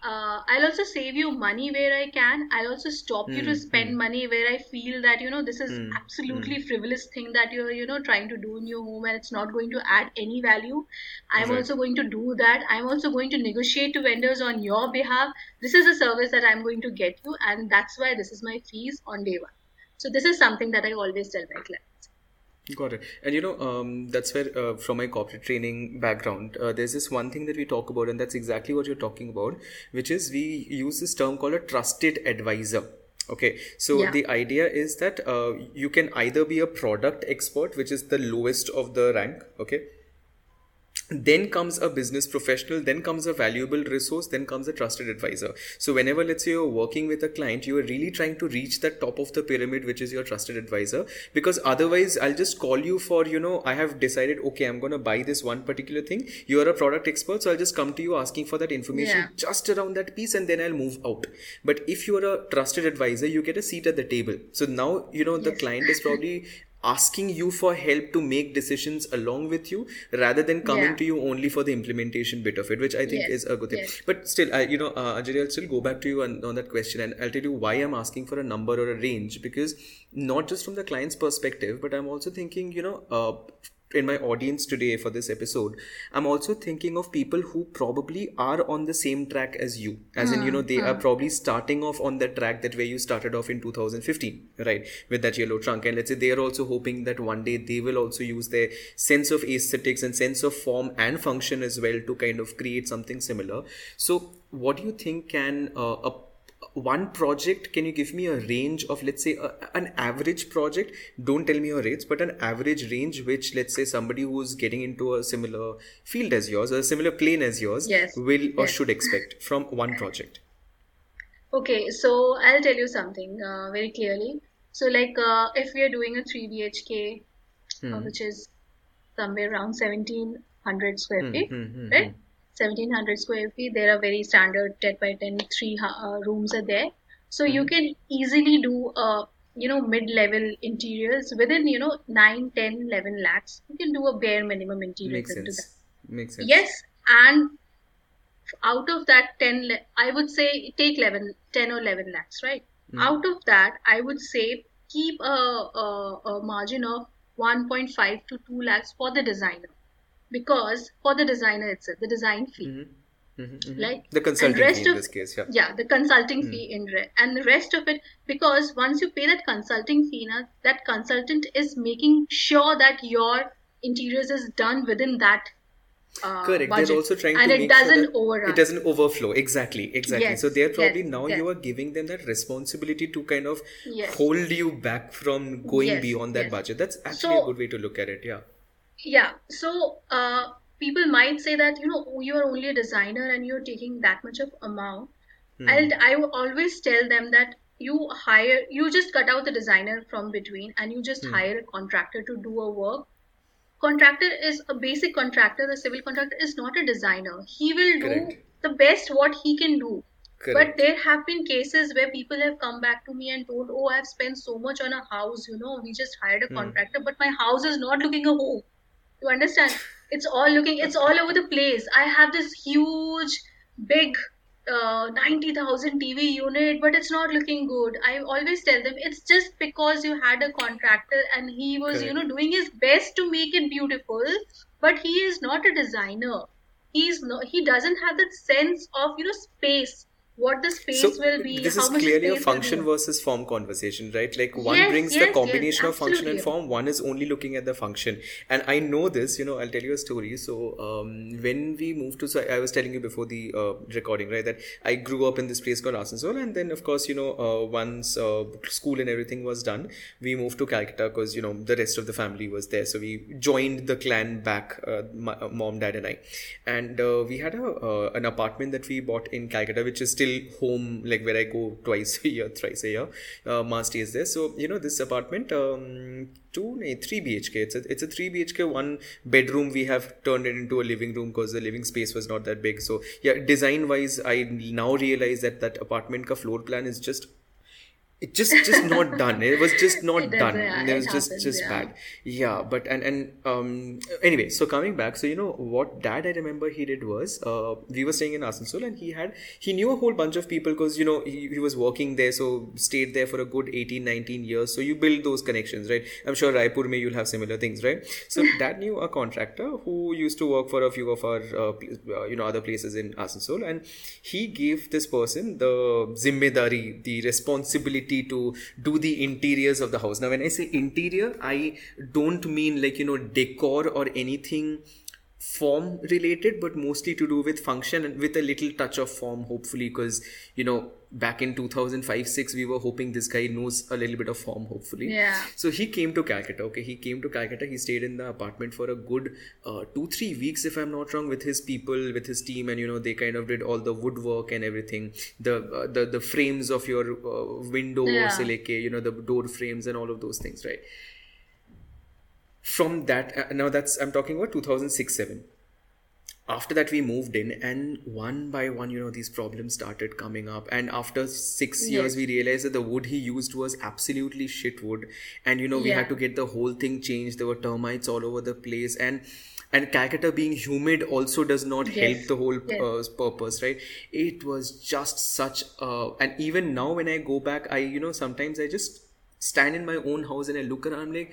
uh, I'll also save you money where I can. I'll also stop mm, you to spend mm. money where I feel that, you know, this is mm, absolutely mm. frivolous thing that you're, you know, trying to do in your home, and it's not going to add any value. I'm right. also going to do that. I'm also going to negotiate to vendors on your behalf. This is a service that I'm going to get you, and that's why this is my fees on day one. So this is something that I always tell my clients. Got it. And, you know, um, that's where uh, from my corporate training background, uh, there's this one thing that we talk about, and that's exactly what you're talking about, which is we use this term called a trusted advisor. Okay. So yeah. the idea is that uh, you can either be a product expert, which is the lowest of the rank. Okay. then comes a business professional, then comes a valuable resource, then comes a trusted advisor. So whenever, let's say, you're working with a client, you are really trying to reach the top of the pyramid, which is your trusted advisor, because otherwise I'll just call you for, you know, I have decided, okay, I'm going to buy this one particular thing. You're a product expert. So I'll just come to you asking for that information yeah. just around that piece, and then I'll move out. But if you're a trusted advisor, you get a seat at the table. So now, you know, the yes. client is probably asking you for help to make decisions along with you, rather than coming yeah. to you only for the implementation bit of it, which I think yes. is a good thing. Yes. But still, I, you know, uh, Anjali, I'll still go back to you on, on that question, and I'll tell you why I'm asking for a number or a range, because not just from the client's perspective, but I'm also thinking, you know, uh, in my audience today for this episode, I'm also thinking of people who probably are on the same track as you, as mm-hmm. in, you know, they mm-hmm. are probably starting off on the track that where you started off in two thousand fifteen, right, with that yellow trunk. And let's say they are also hoping that one day they will also use their sense of aesthetics and sense of form and function as well to kind of create something similar. So what do you think can uh, a one project, can you give me a range of, let's say, a, an average project? Don't tell me your rates, but an average range, which, let's say, somebody who's getting into a similar field as yours, or a similar plane as yours, yes. will or yes. should expect from one project. Okay, so I'll tell you something uh, very clearly. So, like, uh, if we are doing a three B H K, hmm. uh, which is somewhere around seventeen hundred square feet, hmm, hmm, hmm, right? Hmm. seventeen hundred square feet, there are very standard ten by ten, three uh, rooms are there. So mm-hmm. you can easily do, uh, you know, mid-level interiors within, you know, nine, ten, eleven lakhs. You can do a bare minimum interior. Makes sense. That. Makes sense. Yes. And out of that ten, I would say take eleven, ten or eleven lakhs, right? Mm-hmm. Out of that, I would say keep a, a, a margin of one point five to two lakhs for the designer. Because for the designer itself, the design fee, mm-hmm. Mm-hmm, mm-hmm. like the consulting fee of, in this case, yeah, yeah, the consulting mm-hmm. fee in re- and the rest of it, because once you pay that consulting fee, now that consultant is making sure that your interiors is done within that. Uh, Correct. Budget. They're also trying and to make sure that overrun. It doesn't overflow. Exactly. Exactly. Yes, so they're probably yes, now yes. you are giving them that responsibility to kind of yes. hold you back from going yes, beyond that yes. budget. That's actually so, a good way to look at it. Yeah. Yeah, so uh, people might say that, you know, you are only a designer and you're taking that much of amount. Mm. And I always tell them that you hire, you just cut out the designer from between and you just mm. hire a contractor to do a work. Contractor is a basic contractor, a civil contractor is not a designer. He will do Correct. The best what he can do. Correct. But there have been cases where people have come back to me and told, oh, I've spent so much on a house, you know, we just hired a contractor, mm. but my house is not looking a home. You understand? It's all looking, it's all over the place. I have this huge, big uh, ninety thousand T V unit, but it's not looking good. I always tell them it's just because you had a contractor and he was, Correct. You know, doing his best to make it beautiful, but he is not a designer. He's not, he doesn't have that sense of, you know, space. What the space so will be. This is clearly a function versus form conversation, right? Like one yes, brings yes, the combination yes, of function and form. One is only looking at the function. And I know this, you know, I'll tell you a story. So um, when we moved to, so I was telling you before the uh, recording, right, that I grew up in this place called Asansol. And then of course, you know, uh, once uh, school and everything was done, we moved to Calcutta because, you know, the rest of the family was there. So we joined the clan back, uh, my, uh, mom, dad and I. And uh, we had a uh, an apartment that we bought in Calcutta, which is still home, like where I go twice a year, thrice a year. Uh, Ma stays there. So, you know, this apartment, um, two, no, three B H K. It's a, it's a three B H K, one bedroom. We have turned it into a living room because the living space was not that big. So, yeah, design wise, I now realize that that apartment ka floor plan is just It just just not done. It was just not it done. Yeah, it was it just happens, just yeah. bad. Yeah, but and and um anyway, so coming back, so you know what Dad I remember he did was uh we were staying in Asansol and he had he knew a whole bunch of people because you know he, he was working there, so stayed there for a good eighteen, nineteen years. So you build those connections, right? I'm sure Raipur may you'll have similar things, right? So Dad knew a contractor who used to work for a few of our uh, you know other places in Asansol, and he gave this person the zimmedari, the responsibility to do the interiors of the house. Now, when I say interior, I don't mean like, you know, decor or anything form related, but mostly to do with function and with a little touch of form, hopefully, because, you know, back in two thousand five, six, we were hoping this guy knows a little bit of form, hopefully. Yeah. So he came to Calcutta. Okay. He came to Calcutta. He stayed in the apartment for a good uh, two, three weeks, if I'm not wrong, with his people, with his team. And, you know, they kind of did all the woodwork and everything, the uh, the, the frames of your uh, window, yeah. like, you know, the door frames and all of those things. Right. From that, uh, now that's, I'm talking about two thousand six, seven. After that, we moved in, and one by one, you know, these problems started coming up. And after six yes. years, we realized that the wood he used was absolutely shit wood. And, you know, we yeah. had to get the whole thing changed. There were termites all over the place. And and Calcutta being humid also does not yes. help the whole yes. uh, purpose, right? It was just such a, and even now when I go back, I, you know, sometimes I just stand in my own house and I look around, I'm like,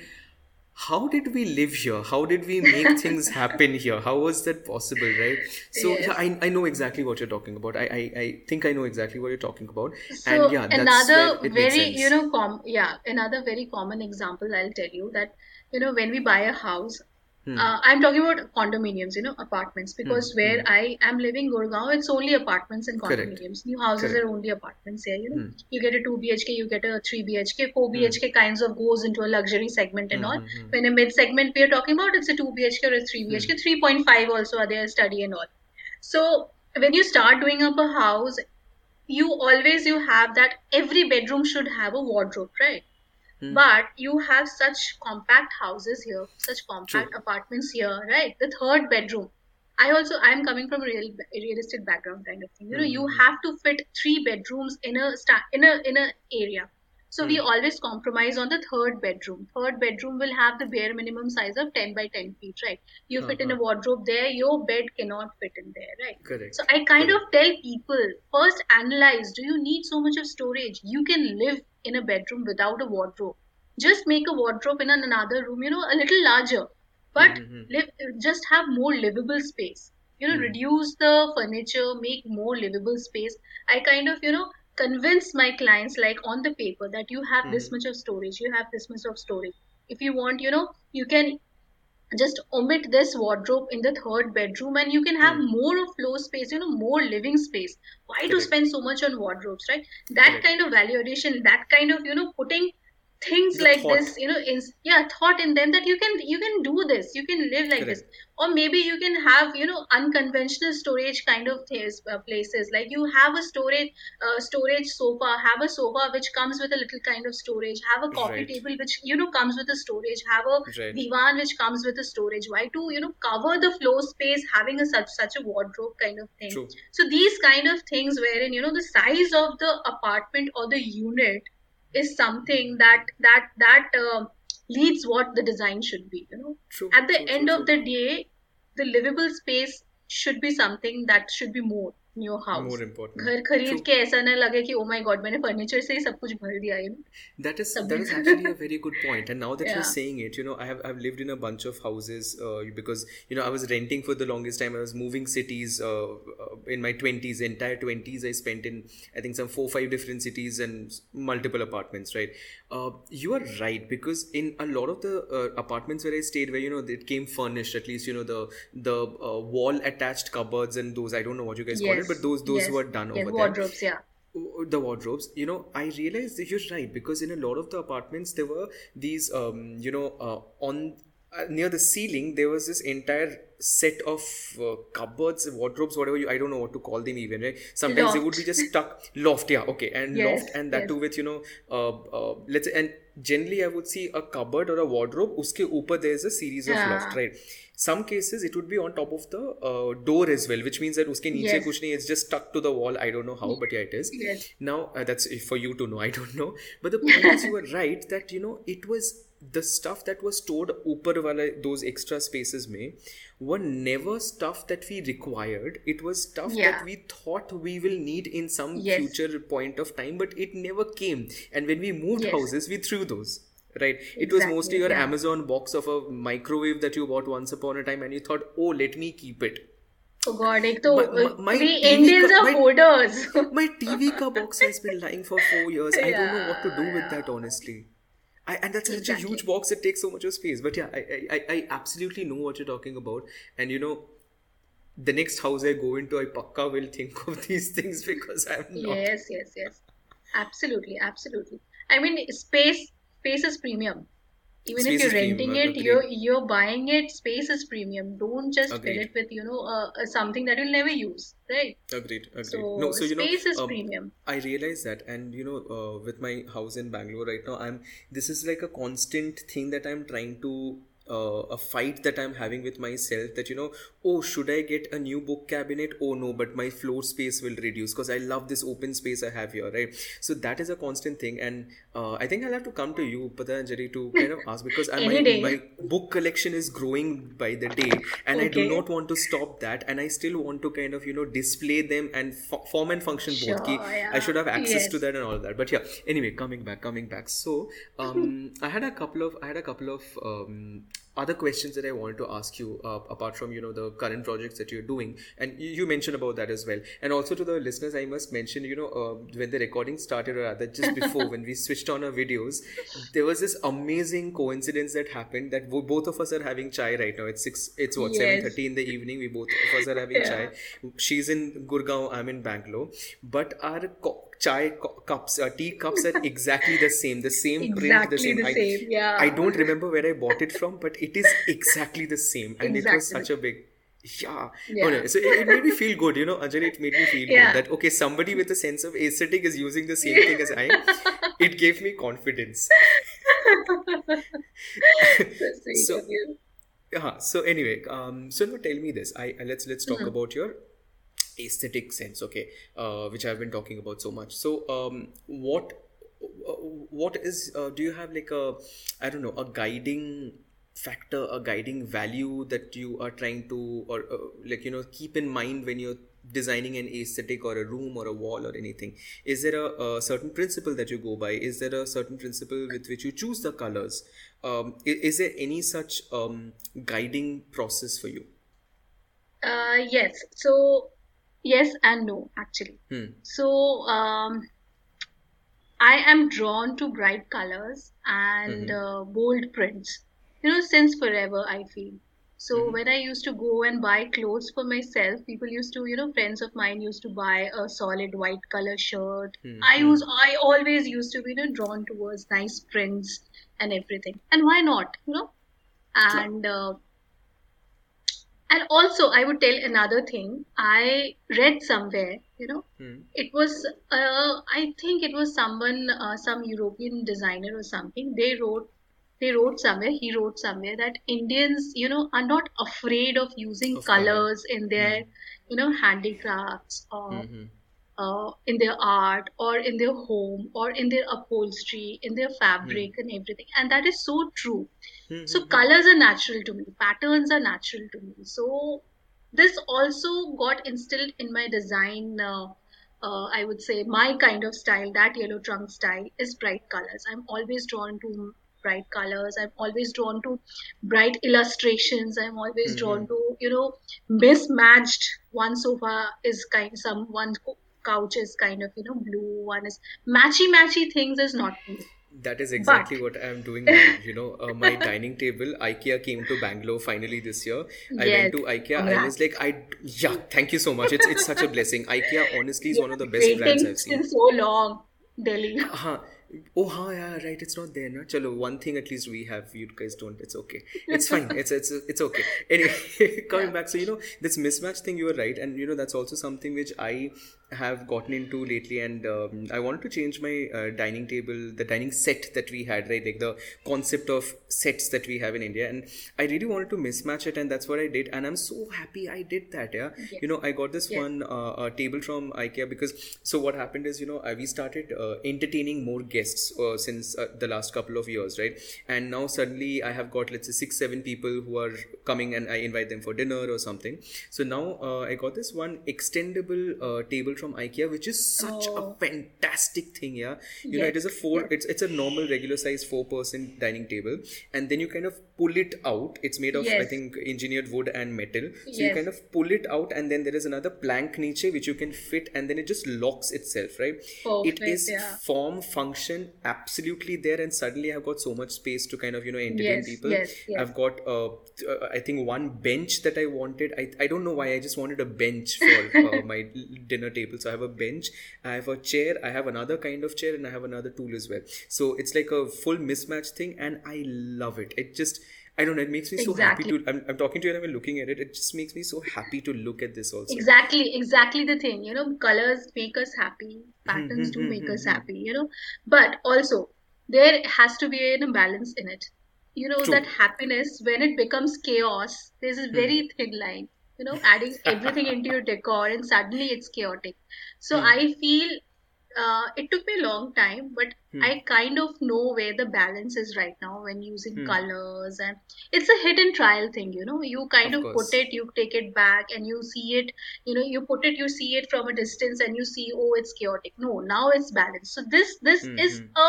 how did we live here? How did we make things happen here? How was that possible, right? So yes. yeah, I I know exactly what you're talking about. I, I, I think I know exactly what you're talking about. So and yeah, that's another where it very, makes sense. you know, com- yeah, another very common example I'll tell you that, you know, when we buy a house, hmm. uh, I'm talking about condominiums, you know, apartments, because hmm. where hmm. I am living, Gurgaon, it's only apartments and condominiums. Correct. New houses Correct. Are only apartments here, you know. Hmm. You get a two B H K, you get a three B H K, four B H K mm. kinds of goes into a luxury segment and mm-hmm. all. When a mid segment we are talking about, it's a two B H K or a three B H K, mm. three point five also are there, study and all. So when you start doing up a house, you always, you have that every bedroom should have a wardrobe, right? Mm. But you have such compact houses here, such compact True. Apartments here, right? The third bedroom. I also, I'm coming from a real realistic background kind of thing. You know, mm-hmm. you have to fit three bedrooms in a in a in a area. So mm. we always compromise on the third bedroom. Third bedroom will have the bare minimum size of ten by ten feet, right? You uh-huh. fit in a wardrobe there, your bed cannot fit in there, right? Correct. So I kind Correct. Of tell people, first analyze, do you need so much of storage? You can live in a bedroom without a wardrobe. Just make a wardrobe in another room, you know, a little larger. But mm-hmm. live, just have more livable space, you know, mm. reduce the furniture, make more livable space. I kind of, you know, convince my clients like on the paper that you have mm. this much of storage, you have this much of storage. If you want, you know, you can just omit this wardrobe in the third bedroom and you can have mm. more of floor space, you know, more living space. Why Correct. To spend so much on wardrobes, right? That Correct. Kind of value addition, that kind of, you know, putting things the like thought. This, you know, in, yeah, thought in them that you can you can do this, you can live like Correct. This, or maybe you can have, you know, unconventional storage kind of things, uh, places like you have a storage uh, storage sofa, have a sofa which comes with a little kind of storage, have a coffee right. table which, you know, comes with a storage, have a right. divan which comes with a storage. Why to, you know, cover the floor space having a such such a wardrobe kind of thing. True. So these kind of things wherein, you know, the size of the apartment or the unit is something that that that uh, leads what the design should be, you know. True, At the true, end true, of true. The day, the livable space should be something that should be more in your house. More important. घर खरीद के ऐसा ना लगे कि oh my god, मैंने furniture से ही सब कुछ भर दिया है. That is that is actually a very good point. And now that yeah. you're saying it, you know, I have I've lived in a bunch of houses uh, because, you know, I was renting for the longest time. I was moving cities uh, in my twenties, entire twenties I spent in, I think, some four, five different cities and multiple apartments, right? Uh, you are right, because in a lot of the uh, apartments where I stayed, where, you know, it came furnished, at least, you know, the the uh, wall attached cupboards and those, I don't know what you guys yes. call it, but those those yes. were done yes. over wardrobes, there. Yeah. The wardrobes, you know, I realized that you're right, because in a lot of the apartments there were these, um, you know, uh, on uh, near the ceiling there was this entire set of uh, cupboards, wardrobes, whatever you, I don't know what to call them even, right? Sometimes loft. They would be just stuck, loft, yeah, okay, and yes, loft, and that yes. too with, you know, uh, uh, let's say, and generally I would see a cupboard or a wardrobe, uske upar there is a series yeah. of loft, right? Some cases it would be on top of the uh, door as well, which means that uske niche yes. kuch nahi, it's just stuck to the wall. I don't know how, but yeah, it is. Yes. Now, uh, that's for you to know, I don't know. But the point is, you were right that, you know, it was the stuff that was stored upar wala, those extra spaces mein, were never stuff that we required. It was stuff yeah. that we thought we will need in some yes. future point of time, but it never came. And when we moved yes. houses, we threw those. Right. It exactly, was mostly your yeah. Amazon box of a microwave that you bought once upon a time and you thought, oh, let me keep it. Oh God, ek to, my, my, the Indians ka, are hoarders. My, my T V ka box has been lying for four years. Yeah. I don't know what to do with that, honestly. I, and that's exactly. such a huge box. It takes so much of space. But yeah, I, I, I absolutely know what you're talking about. And you know, the next house I go into, I pakka will think of these things because I'm not. Yes, yes, yes. Absolutely, absolutely. I mean, space, space is premium. Even space if you're renting premium, it, agreed. you're you're buying it. Space is premium. Don't just agreed. fill it with you know uh, something that you'll never use, right? Agreed. Agreed. So, no, so you space know, is um, premium. I realize that, and you know, uh, with my house in Bangalore right now, I'm. This is like a constant thing that I'm trying to. Uh, a fight that I'm having with myself that, you know, oh, should I get a new book cabinet? Oh no, but my floor space will reduce because I love this open space I have here, right? So that is a constant thing. And uh, I think I'll have to come to you, Pata Anjali, to kind of ask because I, my, my book collection is growing by the day and okay. I do not want to stop that. And I still want to kind of, you know, display them and fo- form and function sure, both. Yeah. I should have access yes. to that and all that. But yeah, anyway, coming back, coming back. So um, I had a couple of, I had a couple of, um, other questions that I wanted to ask you uh, apart from, you know, the current projects that you're doing, and you mentioned about that as well. And also to the listeners, I must mention, you know, uh, when the recording started, or rather just before when we switched on our videos, there was this amazing coincidence that happened that we, both of us are having chai right now. It's six, it's what, yes. seven thirty in the evening. We both of us are having yeah. chai. She's in Gurgaon, I'm in Bangalore, but our co- chai co- cups, uh, tea cups are exactly the same, the same exactly print, the same. The I, same yeah. I don't remember where I bought it from, but it is exactly the same, and exactly. it was such a big, yeah. yeah. Oh, no. So it, it made me feel good, you know, Anjali. It made me feel yeah. good that okay, somebody with a sense of aesthetic is using the same thing as I. It gave me confidence. so, yeah. So anyway, um, so now tell me this. I let's let's talk mm-hmm. about your aesthetic sense, okay, uh, which I've been talking about so much. So um, what what is uh, do you have like a I don't know a guiding factor, a guiding value that you are trying to or uh, like you know keep in mind when you're designing an aesthetic or a room or a wall or anything? Is there a, a certain principle that you go by? Is there a certain principle with which you choose the colors? Um, is, is there any such um, guiding process for you? Uh, yes. So yes and no, actually. Hmm. So um, I am drawn to bright colors and mm-hmm. uh, bold prints, you know, since forever, I feel. So mm-hmm. when I used to go and buy clothes for myself, people used to, you know, friends of mine used to buy a solid white color shirt. Mm-hmm. I use, I always used to be, you know, drawn towards nice prints and everything. And why not, you know? And uh, and also, I would tell another thing. I read somewhere, you know, mm. it was, uh, I think it was someone, uh, some European designer or something. They wrote, they wrote somewhere, he wrote somewhere that Indians, you know, are not afraid of using of colors color. in their, mm. you know, handicrafts or mm-hmm. uh, in their art or in their home or in their upholstery, in their fabric mm. and everything. And that is so true. So colors are natural to me. Patterns are natural to me. So this also got instilled in my design. Uh, uh, I would say my kind of style, that yellow trunk style, is bright colors. I'm always drawn to bright colors. I'm always drawn to bright illustrations. I'm always mm-hmm. drawn to, you know, mismatched. One sofa is kind, some one couch is kind of, you know, blue. One is matchy matchy things is not me. That is exactly but. what I'm doing now. You know, uh, my dining table, IKEA came to Bangalore finally this year. I yes. went to IKEA. Right. I was like, I yeah, thank you so much. It's it's such a blessing. IKEA honestly is yeah, one of the best brands I've seen. It's been so long, Delhi. Uh-huh. Oh, ha, yeah, right. It's not there, na. Chalo, one thing at least we have. You guys don't. It's okay. It's fine. It's it's it's okay. Anyway, coming yeah. back. So, you know, this mismatch thing, you were right. And, you know, that's also something which I have gotten into lately. And um, I wanted to change my uh, dining table, the dining set that we had, right? Like the concept of sets that we have in India. And I really wanted to mismatch it. And that's what I did. And I'm so happy I did that. Yeah. Yes. You know, I got this yes. one uh, uh, table from IKEA because, so what happened is, you know, we started uh, entertaining more guests. Uh, since uh, the last couple of years, right? And now suddenly I have got, let's say, six seven people who are coming, and I invite them for dinner or something. So now uh, I got this one extendable uh, table from IKEA, which is such oh. a fantastic thing. Yeah, you yes. know, it is a four yes. it's it's a normal regular size four person dining table, and then you kind of pull it out. It's made of, yes. I think, engineered wood and metal. So yes. you kind of pull it out, and then there is another plank niche which you can fit, and then it just locks itself, right? Perfect, it is yeah. form, function, absolutely there, and suddenly I've got so much space to kind of, you know, entertain yes, people. Yes, yes. I've got, uh, I think, one bench that I wanted. I, I don't know why, I just wanted a bench for uh, my dinner table. So I have a bench, I have a chair, I have another kind of chair, and I have another tool as well. So it's like a full mismatch thing, and I love it. It just, I don't know, it makes me exactly. so happy to, I'm, I'm talking to you and I'm looking at it, it just makes me so happy to look at this also. Exactly, exactly the thing, you know, colors make us happy, patterns do make us happy, you know, but also there has to be a balance in it. You know, True. That happiness, when it becomes chaos, there's a very thin line, you know, adding everything into your decor and suddenly it's chaotic. So hmm. I feel Uh, it took me a long time, but hmm. I kind of know where the balance is right now when using hmm. colors, and it's a hit and trial thing, you know, you kind of, of put it, you take it back and you see it, you know, you put it, you see it from a distance and you see, oh, it's chaotic. No, now it's balanced. So this, this mm-hmm. is a,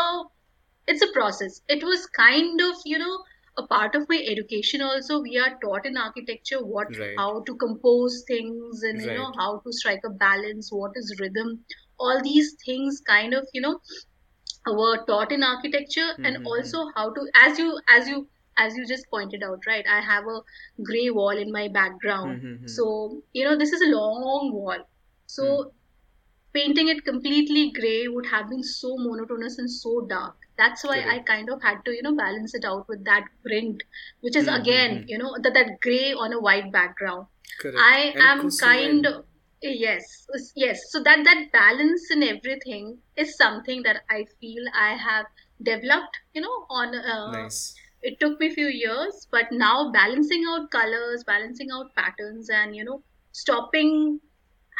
it's a process. It was kind of, you know, a part of my education also. We are taught in architecture what, right. how to compose things and, right. you know, how to strike a balance, what is rhythm. All these things kind of, you know, were taught in architecture mm-hmm. and also how to, as you, as you, as you just pointed out, right? I have a grey wall in my background. Mm-hmm. So, you know, this is a long wall. So mm. painting it completely grey would have been so monotonous and so dark. That's why Correct. I kind of had to, you know, balance it out with that print, which is mm-hmm. again, you know, that, that grey on a white background. Correct. I and am kind of... Yes, yes. So that, that balance in everything is something that I feel I have developed, you know, on, uh, nice. It took me a few years, but now balancing out colors, balancing out patterns and, you know, stopping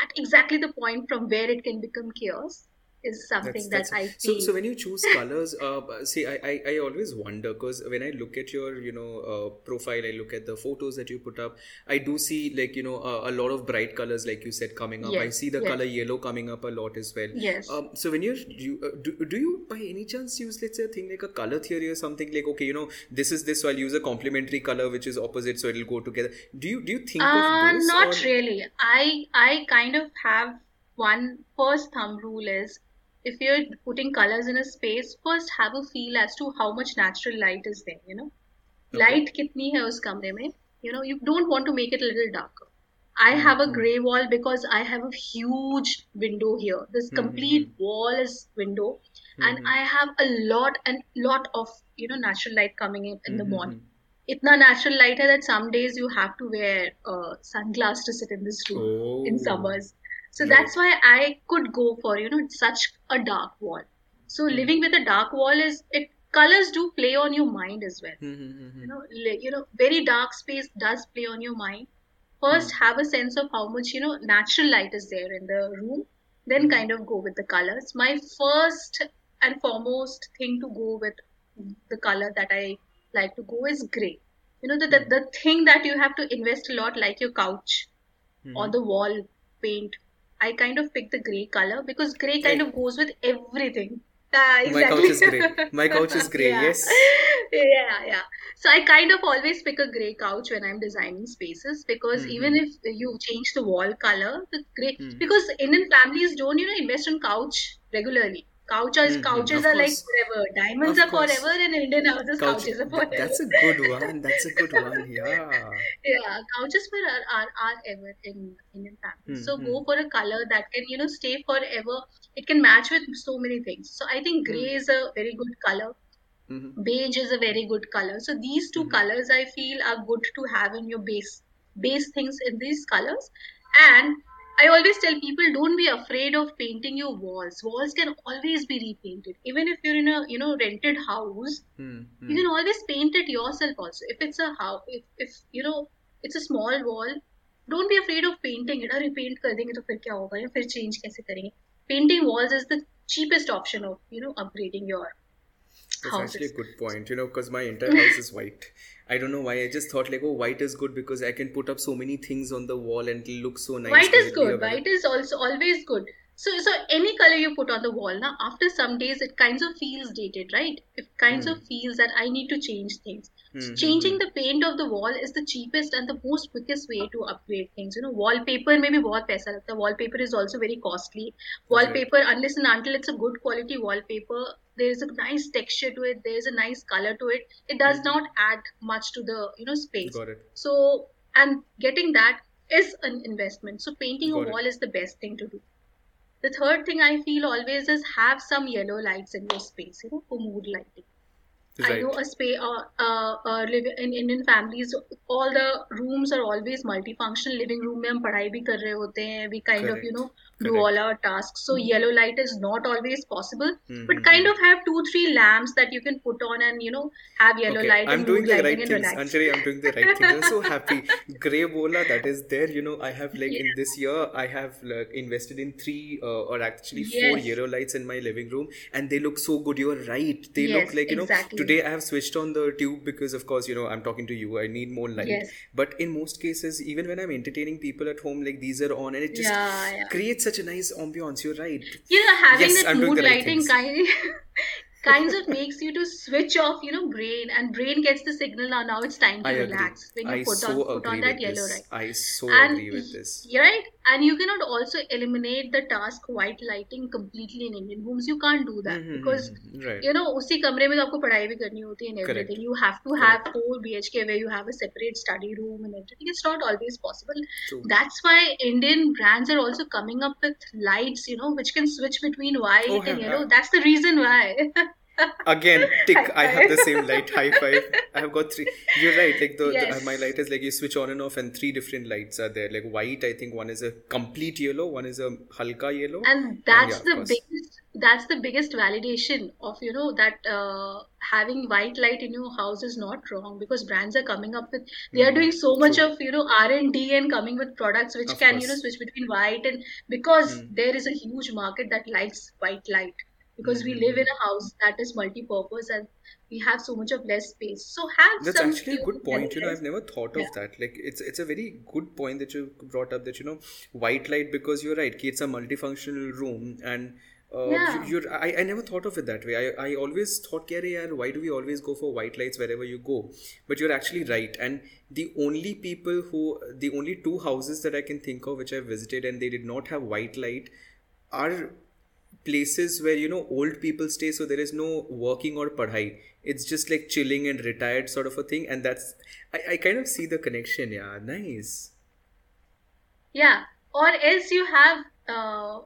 at exactly the point from where it can become chaos is something that's, that's that I feel. So, so when you choose colors, uh, see, I, I, I always wonder, because when I look at your, you know, uh, profile, I look at the photos that you put up, I do see, like, you know, uh, a lot of bright colors, like you said, coming up. Yes, I see the yes. color yellow coming up a lot as well. Yes. Um, so when you're, you, uh, do, do you by any chance use, let's say, a thing like a color theory or something like, okay, you know, this is this, so I'll use a complementary color, which is opposite, so it'll go together. Do you, do you think uh, of those? Not or? Really. I, I kind of have one first thumb rule is, if you're putting colors in a space, first have a feel as to how much natural light is there, you know. Okay. Light kitni hai us kamre mein, you know, you don't want to make it a little darker. I mm-hmm. have a grey wall because I have a huge window here. This complete mm-hmm. wall is window mm-hmm. and I have a lot and lot of, you know, natural light coming in in mm-hmm. the morning. Itna natural light hai that some days you have to wear uh, sunglasses to sit in this room oh. in summers. So that's why I could go for, you know, such a dark wall. So mm-hmm. living with a dark wall is, it colors do play on your mind as well. Mm-hmm. You know, you know, very dark space does play on your mind. First mm-hmm. have a sense of how much, you know, natural light is there in the room. Then mm-hmm. kind of go with the colors. My first and foremost thing to go with the color that I like to go is grey. You know, the, the, the thing that you have to invest a lot, like your couch mm-hmm. or the wall paint. I kind of pick the grey color because grey kind yeah. of goes with everything. Ah, exactly. My couch is grey. My couch is grey, yeah. yes. Yeah, yeah. So I kind of always pick a grey couch when I'm designing spaces because mm-hmm. even if you change the wall color, the grey, mm-hmm. because Indian families don't, you know, invest on couch regularly. Couches, mm-hmm. couches are like forever. Diamonds of are course. Forever and Indian houses, couch. Couches are forever. That's a good one. That's a good one. Yeah. Yeah. Couches for are, are, are ever in Indian families. Mm-hmm. So go for a color that can, you know, stay forever. It can match with so many things. So I think grey mm-hmm. is a very good color. Mm-hmm. Beige is a very good color. So these two mm-hmm. colors I feel are good to have in your base, base things in these colors. And I always tell people, don't be afraid of painting your walls. Walls can always be repainted. Even if you're in a, you know, rented house, mm, mm. you can always paint it yourself also. If it's a house, if, if, you know, it's a small wall, don't be afraid of painting it. Or repaint kar denge to fir kya hoga ya fir change kaise karenge. Painting walls is the cheapest option of, you know, upgrading your That's houses. Actually a good point, you know, because my entire house is white. I don't know why, I just thought like, oh, white is good because I can put up so many things on the wall and it'll look so nice. White is good. White is also always good. So, so any color you put on the wall, now after some days, it kind of feels dated, right? It kind mm. of feels that I need to change things. Mm-hmm. So changing the paint of the wall is the cheapest and the most quickest way to upgrade things. You know, wallpaper maybe बहुत पैसा लगता है. Wallpaper is also very costly. Wallpaper, right. Unless and until it's a good quality wallpaper, there is a nice texture to it. There is a nice color to it. It does mm-hmm. not add much to the, you know, space. Got it. So, and getting that is an investment. So painting Got a wall it. Is the best thing to do. The third thing I feel always is have some yellow lights in your space, you know, for mood lighting. Right. I know a space, uh, uh, uh, live in Indian families, all the rooms are always multifunctional. Living room mein hum padhai bhi kar rahe hote hain. We kind Correct. Of, you know, do Correct. All our tasks. So mm-hmm. yellow light is not always possible, mm-hmm. but kind of have two, three lamps that you can put on and, you know, have yellow okay. light. I'm and doing the right things. Relax. Anjali, I'm doing the right things. I'm so happy. Grey bola that is there, you know, I have like yeah. in this year, I have like invested in three uh, or actually yes. four yellow lights in my living room and they look so good. You're right. They yes, look like, you exactly. know, today I have switched on the tube because of course, you know, I'm talking to you. I need more light. Yes. But in most cases, even when I'm entertaining people at home, like these are on and it just yeah, yeah. creates such a nice ambience. You're right. You know, having yes, that I'm mood lighting kind kinds of makes you to switch off, you know, brain and brain gets the signal now. Now it's time to I relax agree. When you I put so on put on that yellow this. Light. I so and agree with this. You're right. And you cannot also eliminate the task white lighting completely in Indian homes. You can't do that mm-hmm, because right. you know उसी कमरे में तो आपको पढ़ाई भी करनी होती है and everything. Correct. You have to have Correct. four B H K where you have a separate study room and everything. It's not always possible. True. That's why Indian brands are also coming up with lights, you know, which can switch between white oh, and yeah, yellow. Yeah. That's the reason why. Again, tick, I have the same light, high five. I have got three. You're right, like the, yes. the my light is like you switch on and off and three different lights are there. Like white, I think one is a complete yellow, one is a halka yellow. And that's and yeah, the biggest, that's the biggest validation of, you know, that uh, having white light in your house is not wrong because brands are coming up with, they are mm, doing so much true. Of, you know, R and D and coming with products which of can, course. You know, switch between white and because mm. there is a huge market that likes white light. Because mm-hmm. we live in a house that is multi-purpose and we have so much of less space. So have That's some actually a good point. You know, I've never thought yeah. of that. Like it's it's a very good point that you brought up that, you know, white light because you're right, it's a multifunctional room and Uh, yeah. you're, I, I never thought of it that way. I, I always thought, why do we always go for white lights wherever you go? But you're actually right. And the only people who, the only two houses that I can think of which I've visited and they did not have white light are places where, you know, old people stay, so there is no working or padhai. It's just like chilling and retired sort of a thing. And that's, I, I kind of see the connection. Yeah, nice. Yeah. Or else you have uh,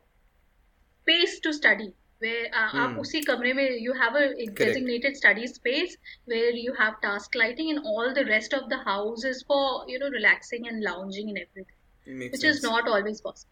space to study. Where uh, hmm. aap usi kamre mein you have a designated Correct. Study space where you have task lighting and all the rest of the house is for, you know, relaxing and lounging and everything. Which sense. Is not always possible.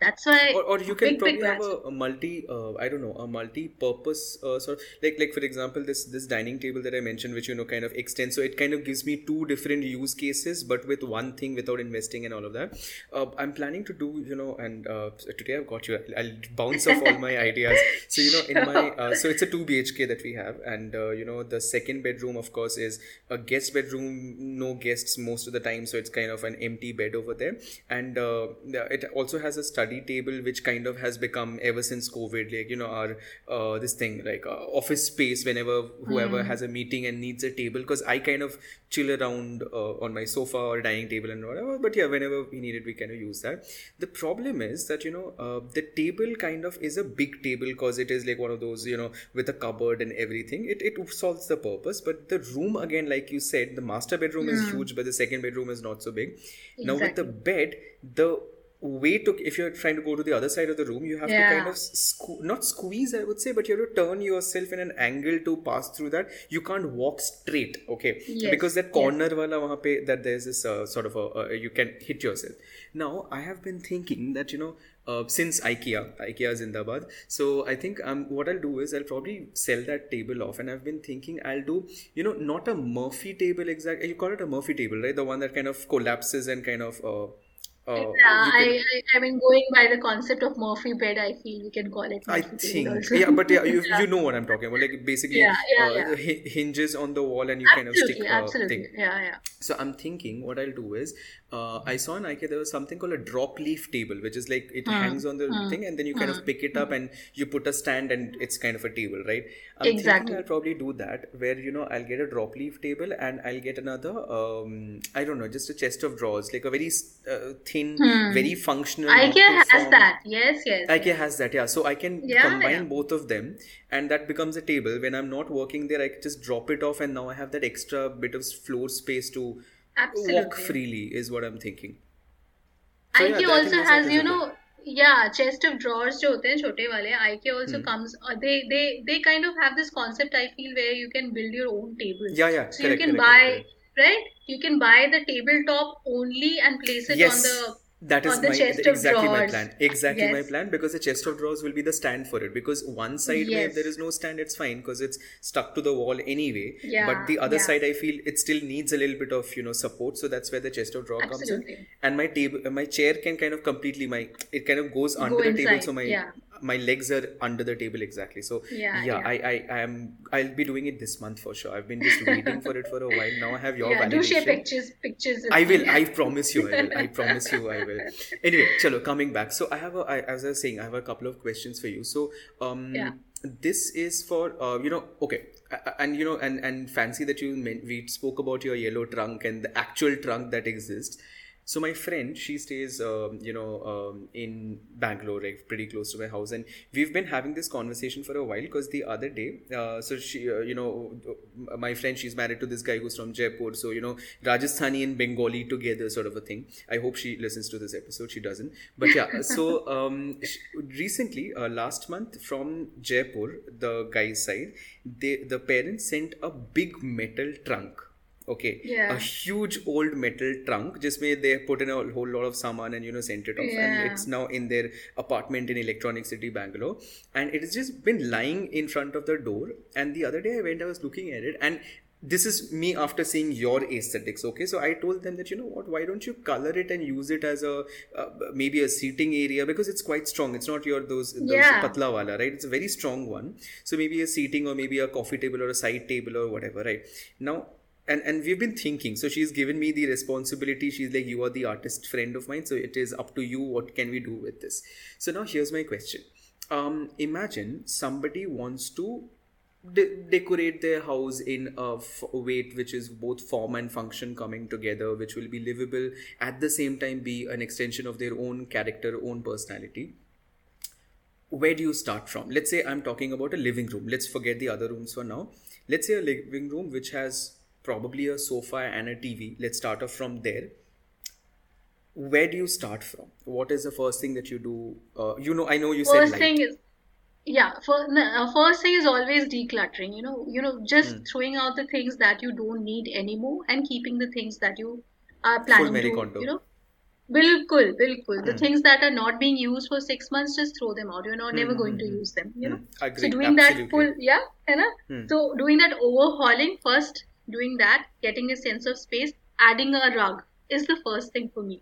That's why or, or you can big, probably big have a, a multi uh, I don't know a multi-purpose uh, sort of like like for example this this dining table that I mentioned which you know kind of extends so it kind of gives me two different use cases but with one thing without investing and all of that uh, I'm planning to do you know and uh, today I've got you I'll bounce off all my ideas so you know in my uh, so it's a two B H K that we have and uh, you know the second bedroom of course is a guest bedroom no guests most of the time so it's kind of an empty bed over there and uh, it also has a study table which kind of has become ever since COVID like you know our uh, this thing like uh, office space whenever whoever mm. has a meeting and needs a table because I kind of chill around uh, on my sofa or dining table and whatever but yeah whenever we need it we kind of use that. The problem is that you know uh, the table kind of is a big table because it is like one of those you know with a cupboard and everything it, it solves the purpose but the room again like you said the master bedroom mm. is huge but the second bedroom is not so big. Exactly. Now with the bed the way to if you're trying to go to the other side of the room you have yeah. to kind of sque- not squeeze I would say but you have to turn yourself in an angle to pass through that you can't walk straight okay yes. because that corner yes. wala wahan pe that there's this uh, sort of a uh, you can hit yourself. Now I have been thinking that you know Uh, since IKEA, IKEA Zindabad. So I think um, what I'll do is I'll probably sell that table off and I've been thinking I'll do, you know, not a Murphy table exactly. You call it a Murphy table, right? The one that kind of collapses and kind of uh, Uh, yeah, I, I I mean, going by the concept of Murphy bed, I feel we can call it Murphy I bed think, also. yeah, but yeah, you yeah. you know what I'm talking about. Like basically, yeah, yeah, uh, yeah. H- hinges on the wall, and you absolutely, kind of stick. Uh, thing. Yeah, yeah. So I'm thinking, what I'll do is, uh, I saw in IKEA there was something called a drop leaf table, which is like it mm. hangs on the mm. thing, and then you kind mm. of pick it up mm. and you put a stand, and it's kind of a table, right? I'm exactly. Thinking I'll probably do that, where you know I'll get a drop leaf table, and I'll get another, um, I don't know, just a chest of drawers, like a very uh, thin, hmm. very functional. IKEA has that. Yes, yes. IKEA has that, yeah. So I can yeah, combine yeah. both of them, and that becomes a table. When I'm not working there, I can just drop it off, and now I have that extra bit of floor space to Absolutely. walk freely, is what I'm thinking. So, IKEA yeah, also has, you know, yeah, chest of drawers, jo hote hain, chote wale. IKEA also hmm. comes, uh, they, they, they kind of have this concept, I feel, where you can build your own table. Yeah, yeah. So correct, you can correct, buy... Correct. Right? You can buy the tabletop only and place it yes, on the, that is on the my, chest of exactly drawers. Exactly my plan. Exactly yes. my plan, because the chest of drawers will be the stand for it. Because one side, yes. where if there is no stand, it's fine because it's stuck to the wall anyway. Yeah, but the other yeah. side, I feel it still needs a little bit of, you know, support. So that's where the chest of drawers comes in. And my table, my chair can kind of completely, my it kind of goes under Go the inside. table. So my... Yeah. My legs are under the table exactly. So yeah, yeah, yeah. I, I, I am. I'll be doing it this month for sure. I've been just waiting for it for a while. Now I have your yeah, validation. Do share pictures, pictures. I will. I promise you. I will. I promise you. I will. Anyway, chalo. Coming back. So I have a. I, as I was saying, I have a couple of questions for you. So um, yeah. this is for uh, you know. Okay. And you know, and and fancy that you meant, we spoke about your yellow trunk and the actual trunk that exists. So my friend, she stays, um, you know, um, in Bangalore, right, pretty close to my house. And we've been having this conversation for a while because the other day, uh, so she, uh, you know, my friend, she's married to this guy who's from Jaipur. So, you know, Rajasthani and Bengali together sort of a thing. I hope she listens to this episode. She doesn't. But yeah, so um, she, recently, uh, last month from Jaipur, the guy's side, they, the parents sent a big metal trunk. Okay, yeah. A huge old metal trunk, just where they put in a whole lot of saman and, you know, sent it off. Yeah. And it's now in their apartment in Electronic City, Bangalore. And it has just been lying in front of the door. And the other day I went, I was looking at it. And this is me after seeing your aesthetics. Okay, so I told them that, you know what, why don't you color it and use it as a, uh, maybe a seating area, because it's quite strong. It's not your, those, those yeah. patla wala, right? It's a very strong one. So maybe a seating or maybe a coffee table or a side table or whatever, right? Now, And and we've been thinking, so she's given me the responsibility. She's like, you are the artist friend of mine, so it is up to you. What can we do with this? So now here's my question. Um, imagine somebody wants to de- decorate their house in a f- way which is both form and function coming together, which will be livable, at the same time be an extension of their own character, own personality. Where do you start from? Let's say I'm talking about a living room. Let's forget the other rooms for now. Let's say a living room which has... probably a sofa and a T V. Let's start off from there. Where do you start from? What is the first thing that you do? Uh, you know, I know you first said first thing is, yeah. For, no, first thing is always decluttering. You know, you know, just mm. throwing out the things that you don't need anymore and keeping the things that you are planning Full to. Condo. You know, bilkul, bilkul. Mm. The things that are not being used for six months, just throw them out. You're not mm. never going to use them. You mm. know, Agreed. so doing Absolutely. that full, yeah, hai na? Mm. So doing that overhauling first. Doing that, getting a sense of space, adding a rug is the first thing for me.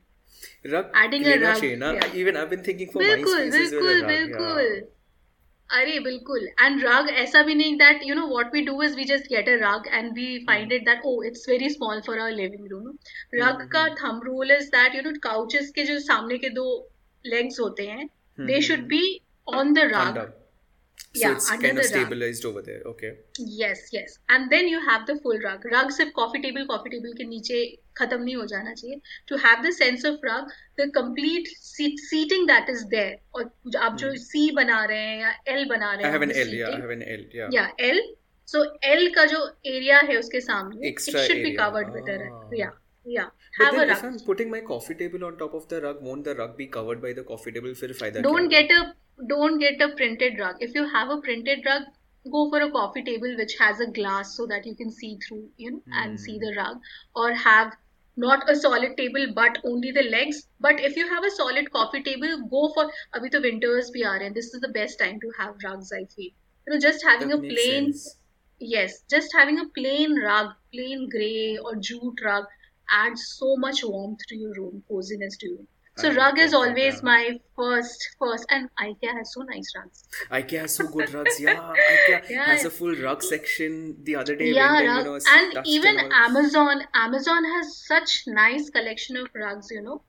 Rug, adding a rug. Yeah. Even I've been thinking for bilkul, my space bilkul, as well. Bilkul, bilkul, yeah. Arey, bilkul. And rug, aisa bhi nahi that, you know, what we do is we just get a rug and we find it that, oh, it's very small for our living room. Rug mm-hmm. ka thumb rule is that, you know, couches ke jo saamne ke do legs hote hain, mm-hmm. they should be on the rug. Under. So yeah, it's kind of stabilized rug. Over there, okay? Yes, yes. And then you have the full rug. Rug sirf coffee table, coffee table ke niche khatam nahi ho jana chahiye. To have the sense of rug, the complete seat, seating that is there. Aur aap jo C bana rahe hain ya L bana rahe hain. I have an L, yeah. I have an L, yeah. Yeah, L. So L ka jo area hai uske samne, Extra it should area. be covered ah. with a rug. Yeah, yeah. But have then a rug. If I'm putting my coffee table on top of the rug, won't the rug be covered by the coffee table? Fir faida Don't get a Don't get a printed rug. If you have a printed rug, go for a coffee table which has a glass so that you can see through, you know, mm. and see the rug. Or have not a solid table but only the legs. But if you have a solid coffee table, go for... Abhi to winters bhi aa rahe hain. This is the best time to have rugs, I feel. You know, just having that a plain... Sense. Yes, just having a plain rug, plain grey or jute rug adds so much warmth to your room, coziness to your room. So I rug is always yeah. my first, first, and IKEA has so nice rugs. IKEA has so good rugs, yeah. IKEA yeah. has a full rug section. The other day, yeah, went and, you know, and even and Amazon, Amazon has such nice collection of rugs, you know.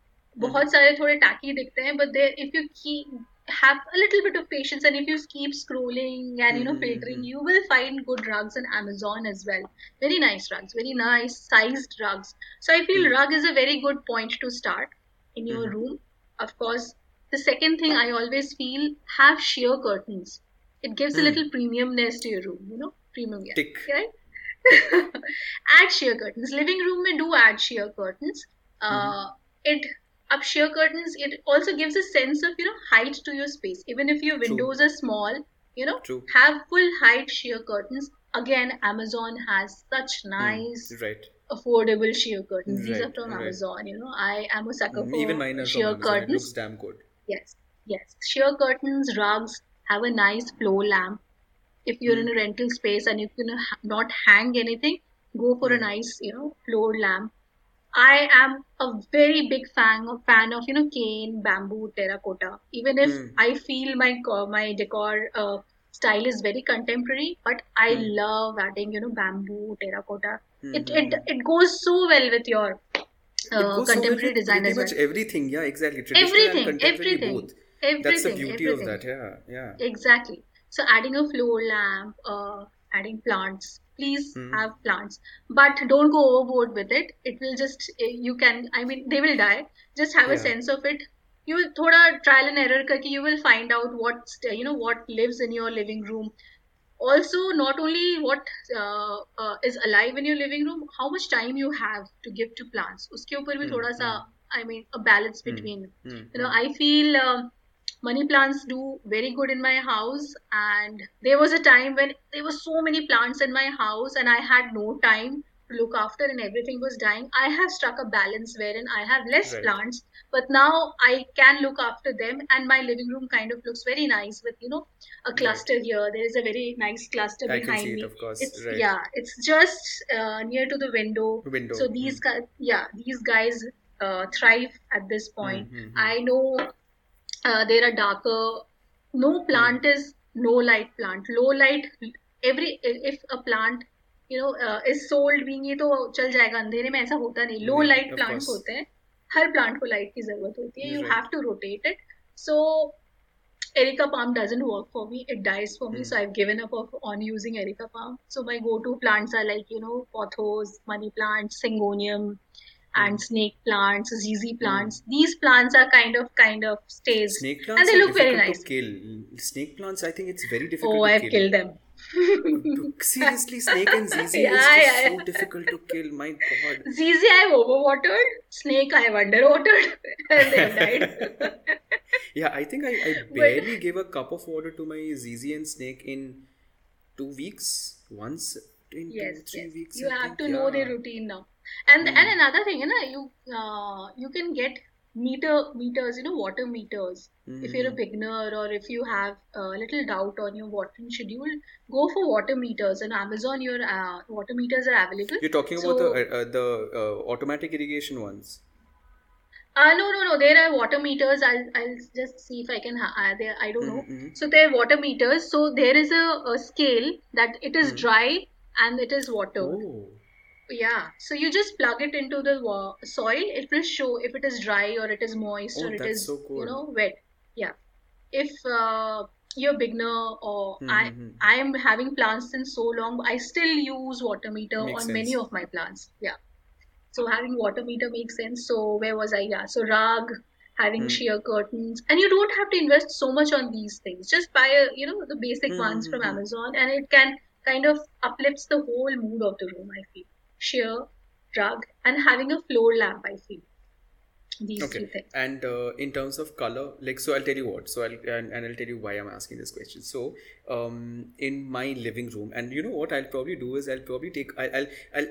बहुत सारे थोड़े tacky दिखते हैं, but they, if you keep have a little bit of patience and if you keep scrolling and you know filtering, mm-hmm. you will find good rugs on Amazon as well. Very nice rugs, very nice sized rugs. So I feel mm-hmm. rug is a very good point to start in your mm-hmm. room. Of course, the second thing I always feel, have sheer curtains. It gives mm-hmm. a little premiumness to your room, you know, premium. Yeah. Tick. Right? Add sheer curtains. Living room mein do add sheer curtains. Uh, mm-hmm. It Up sheer curtains, it also gives a sense of, you know, height to your space. Even if your windows True. Are small, you know, True. Have full height sheer curtains. Again, Amazon has such nice, mm, right. affordable sheer curtains. Right, These are from right. Amazon, you know. I am a sucker for Even mine are sheer from curtains. It looks damn good. Yes, yes. Sheer curtains, rugs, have a nice floor lamp. If you're mm. in a rental space and you can not hang anything, go for mm. a nice, you know, floor lamp. I am a very big fan of, fan of you know, cane, bamboo, terracotta. Even if mm. I feel my my decor uh, style is very contemporary, but I mm. love adding, you know, bamboo, terracotta. Mm-hmm. It it it goes so well with your uh, contemporary so with design as well. Pretty much everything, yeah, exactly. Traditional everything, and contemporary everything, both. everything. That's the beauty everything. of that, yeah, yeah. Exactly. So adding a floor lamp, uh, adding plants. Please mm. have plants, but don't go overboard with it. It will just, you can, I mean, they will die. Just have yeah. a sense of it. You will thoda trial and error karke, you will find out what, you know, what lives in your living room. Also, not only what uh, uh, is alive in your living room, how much time you have to give to plants. Uske upar bhi thoda sa, I mean, a balance between, mm. you know, I feel... Um, Money plants do very good in my house, and there was a time when there were so many plants in my house and I had no time to look after and everything was dying. I have struck a balance wherein I have less right. plants, but now I can look after them and my living room kind of looks very nice with, you know, a cluster right. here. There is a very nice cluster I behind can see me. It, of course. It's, right. Yeah, it's just uh, near to the window. window. So these mm-hmm. guys, yeah, these guys uh, thrive at this point. Mm-hmm. I know... Uh, there are darker, no plant is no light plant, low light, every, if a plant, you know, uh, is sold being ye to chal jayega, andhere mein aisa hota nahi, low light of plants course. Hote hain, har plant ko light ki zarurat hoti hai, you right. have to rotate it. So, Erica palm doesn't work for me, it dies for me, mm. so I've given up of, on using Erica palm. So, my go-to plants are like, you know, pothos, money plants, syngonium, and snake plants, Z Z plants. Mm. These plants are kind of, kind of stays. Snake plants and they look very nice. To kill. Snake plants, I think it's very difficult oh, to I've kill. Oh, I've killed them. Seriously, snake and Z Z yeah, is just yeah, so yeah. difficult to kill. My God. Z Z I've overwatered. Snake I've underwatered. And they've died. yeah, I think I, I barely but, gave a cup of water to my Z Z and snake in two weeks. Once in yes, two, three yes. weeks. You I have think. to yeah. know their routine now. And mm. and another thing, you know, you uh, you can get meter meters, you know, water meters. Mm. If you're a beginner or if you have a little doubt on your watering schedule, go for water meters. On Amazon, your uh, water meters are available. You're talking so, about the uh, the uh, automatic irrigation ones. Uh, no, no, no. There are water meters. I'll I'll just see if I can. Uh, there, I don't know. Mm-hmm. So there are water meters. So there is a, a scale that it is mm. dry and it is watered. Oh. Yeah, so you just plug it into the wa- soil, it will show if it is dry or it is moist oh, or it is, so cool. you know, wet. Yeah. If uh, you're a beginner or mm-hmm. I I am having plants since so long, I still use water meter makes on sense. Many of my plants. Yeah. So having water meter makes sense. So where was I? Yeah. So rug, having mm-hmm. sheer curtains. And you don't have to invest so much on these things. Just buy, a, you know, the basic mm-hmm. ones from Amazon and it can kind of uplifts the whole mood of the room, I feel. Sheer, rug, and having a floor lamp, I feel. These okay. two things. And uh, in terms of color, like, so I'll tell you what, so I'll, and, and I'll tell you why I'm asking this question. So, um, in my living room, and you know what I'll probably do is I'll probably take, I'll, I'll, I'll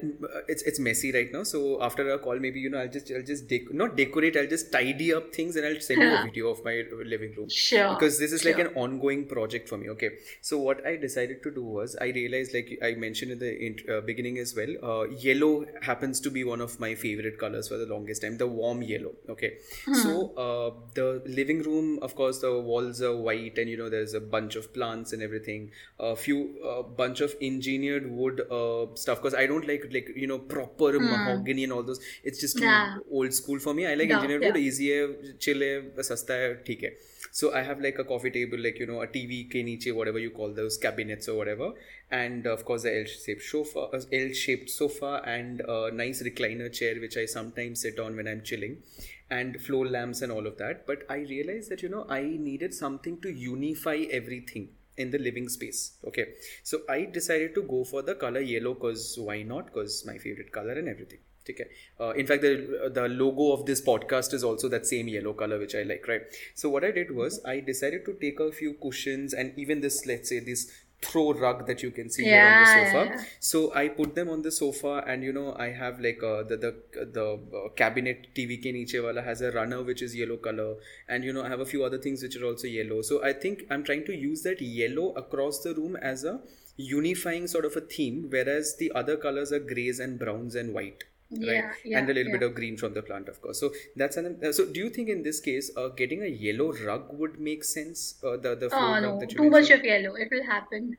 it's, it's messy right now. So after our call, maybe, you know, I'll just, I'll just, dec- not decorate, I'll just tidy up things and I'll send you a video of my living room. Sure. Because this is sure. like an ongoing project for me. Okay. So what I decided to do was, I realized, like I mentioned in the int- uh, beginning as well, uh, yellow happens to be one of my favorite colors for the longest time, the warm yellow. Okay. Hmm. So uh, the living room, of course, the walls are white and, you know, there's a bunch of plants and everything. A few, uh, bunch of engineered wood uh, stuff. Because I don't like, like, you know, proper hmm. mahogany and all those. It's just too yeah. old school for me. I like no, engineered yeah. wood. Easy hai, chill hai, sasta hai, theek hai. So I have like a coffee table, like, you know, a T V ke niche, whatever you call those cabinets or whatever. And of course the L-shaped sofa, L-shaped sofa and a nice recliner chair, which I sometimes sit on when I'm chilling, and floor lamps and all of that. But I realized that, you know, I needed something to unify everything in the living space. Okay. So I decided to go for the color yellow, cause why not? Cause my favorite color and everything. Okay. Uh, in fact, the the logo of this podcast is also that same yellow color, which I like, right? So what I did was I decided to take a few cushions and even this, let's say this throw rug that you can see yeah, here on the sofa. Yeah. So I put them on the sofa, and you know, I have like uh, the the the cabinet T V ke niche wala has a runner which is yellow color, and you know, I have a few other things which are also yellow. So I think I'm trying to use that yellow across the room as a unifying sort of a theme, whereas the other colors are grays and browns and white. Right, yeah, yeah, and a little yeah. bit of green from the plant, of course. So that's an. Uh, so do you think in this case, uh, getting a yellow rug would make sense? Uh, the the floor oh, rug no. that you too much of yellow, it will happen.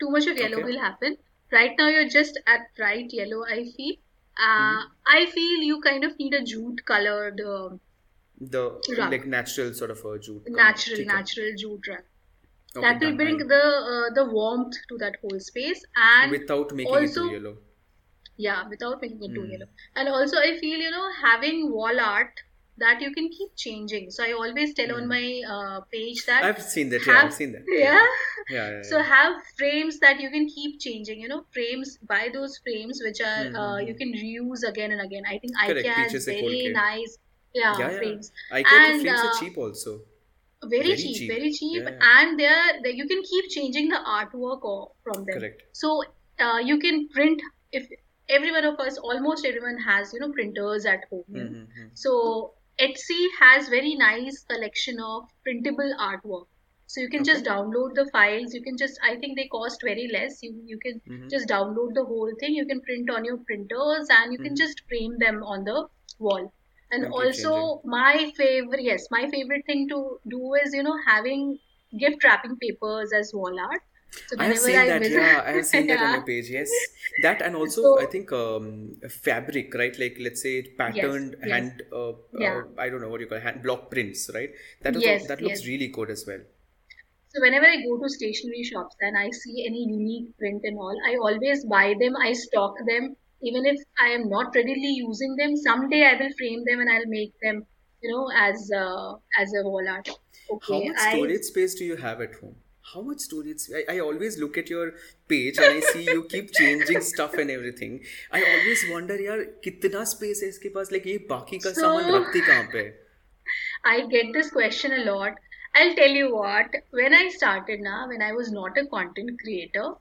Too much of yellow okay. will happen. Right now, you're just at bright yellow. I feel. Uh, mm-hmm. I feel you kind of need a jute colored. Uh, the rug. Like natural sort of a jute. Natural, color. natural jute rug. Okay, that will bring right. the uh, the warmth to that whole space, and without making also, it too yellow. Yeah, without making it too mm. yellow. And also I feel, you know, having wall art that you can keep changing. So I always tell mm. on my uh, page that... I've seen that, have, yeah, I've seen that. Yeah? Yeah, yeah, yeah, yeah. So have frames that you can keep changing, you know, frames, buy those frames which are, mm. uh, you can reuse again and again. I think Correct. IKEA has very nice yeah, yeah, yeah. frames. IKEA and, frames uh, are cheap also. Very, very cheap, cheap, very cheap. Yeah, yeah. And they're, they, you can keep changing the artwork or, from them. Correct. So uh, you can print... if. Everyone of us, almost everyone has, you know, printers at home. Mm-hmm. So Etsy has very nice collection of printable artwork. So you can okay. just download the files. You can just, I think they cost very less. You you can mm-hmm. just download the whole thing. You can print on your printers and you mm-hmm. can just frame them on the wall. And okay, also changing. my favorite, yes, my favorite thing to do is, you know, having gift wrapping papers as wall art. So I have seen I that, visit. yeah, I have seen yeah. that on your page, yes. That and also, so, I think, um, fabric, right? Like, let's say, patterned yes, hand, yes. Uh, yeah. uh, I don't know what you call it, hand block prints, right? That, was, yes, that looks yes. really good as well. So, whenever I go to stationery shops and I see any unique print and all, I always buy them, I stock them. Even if I am not readily using them, someday I will frame them and I'll make them, you know, as, uh, as a wall art. Okay, how much storage I, space do you have at home? How much storage? I, I always look at your page and I see you keep changing stuff and everything. I always wonder, yaar, kitna space hai iske paas? Like, ye baaki ka saman rakhti kahan pe? I get this question a lot. I'll tell you what. When I started, na, when I was not a content creator,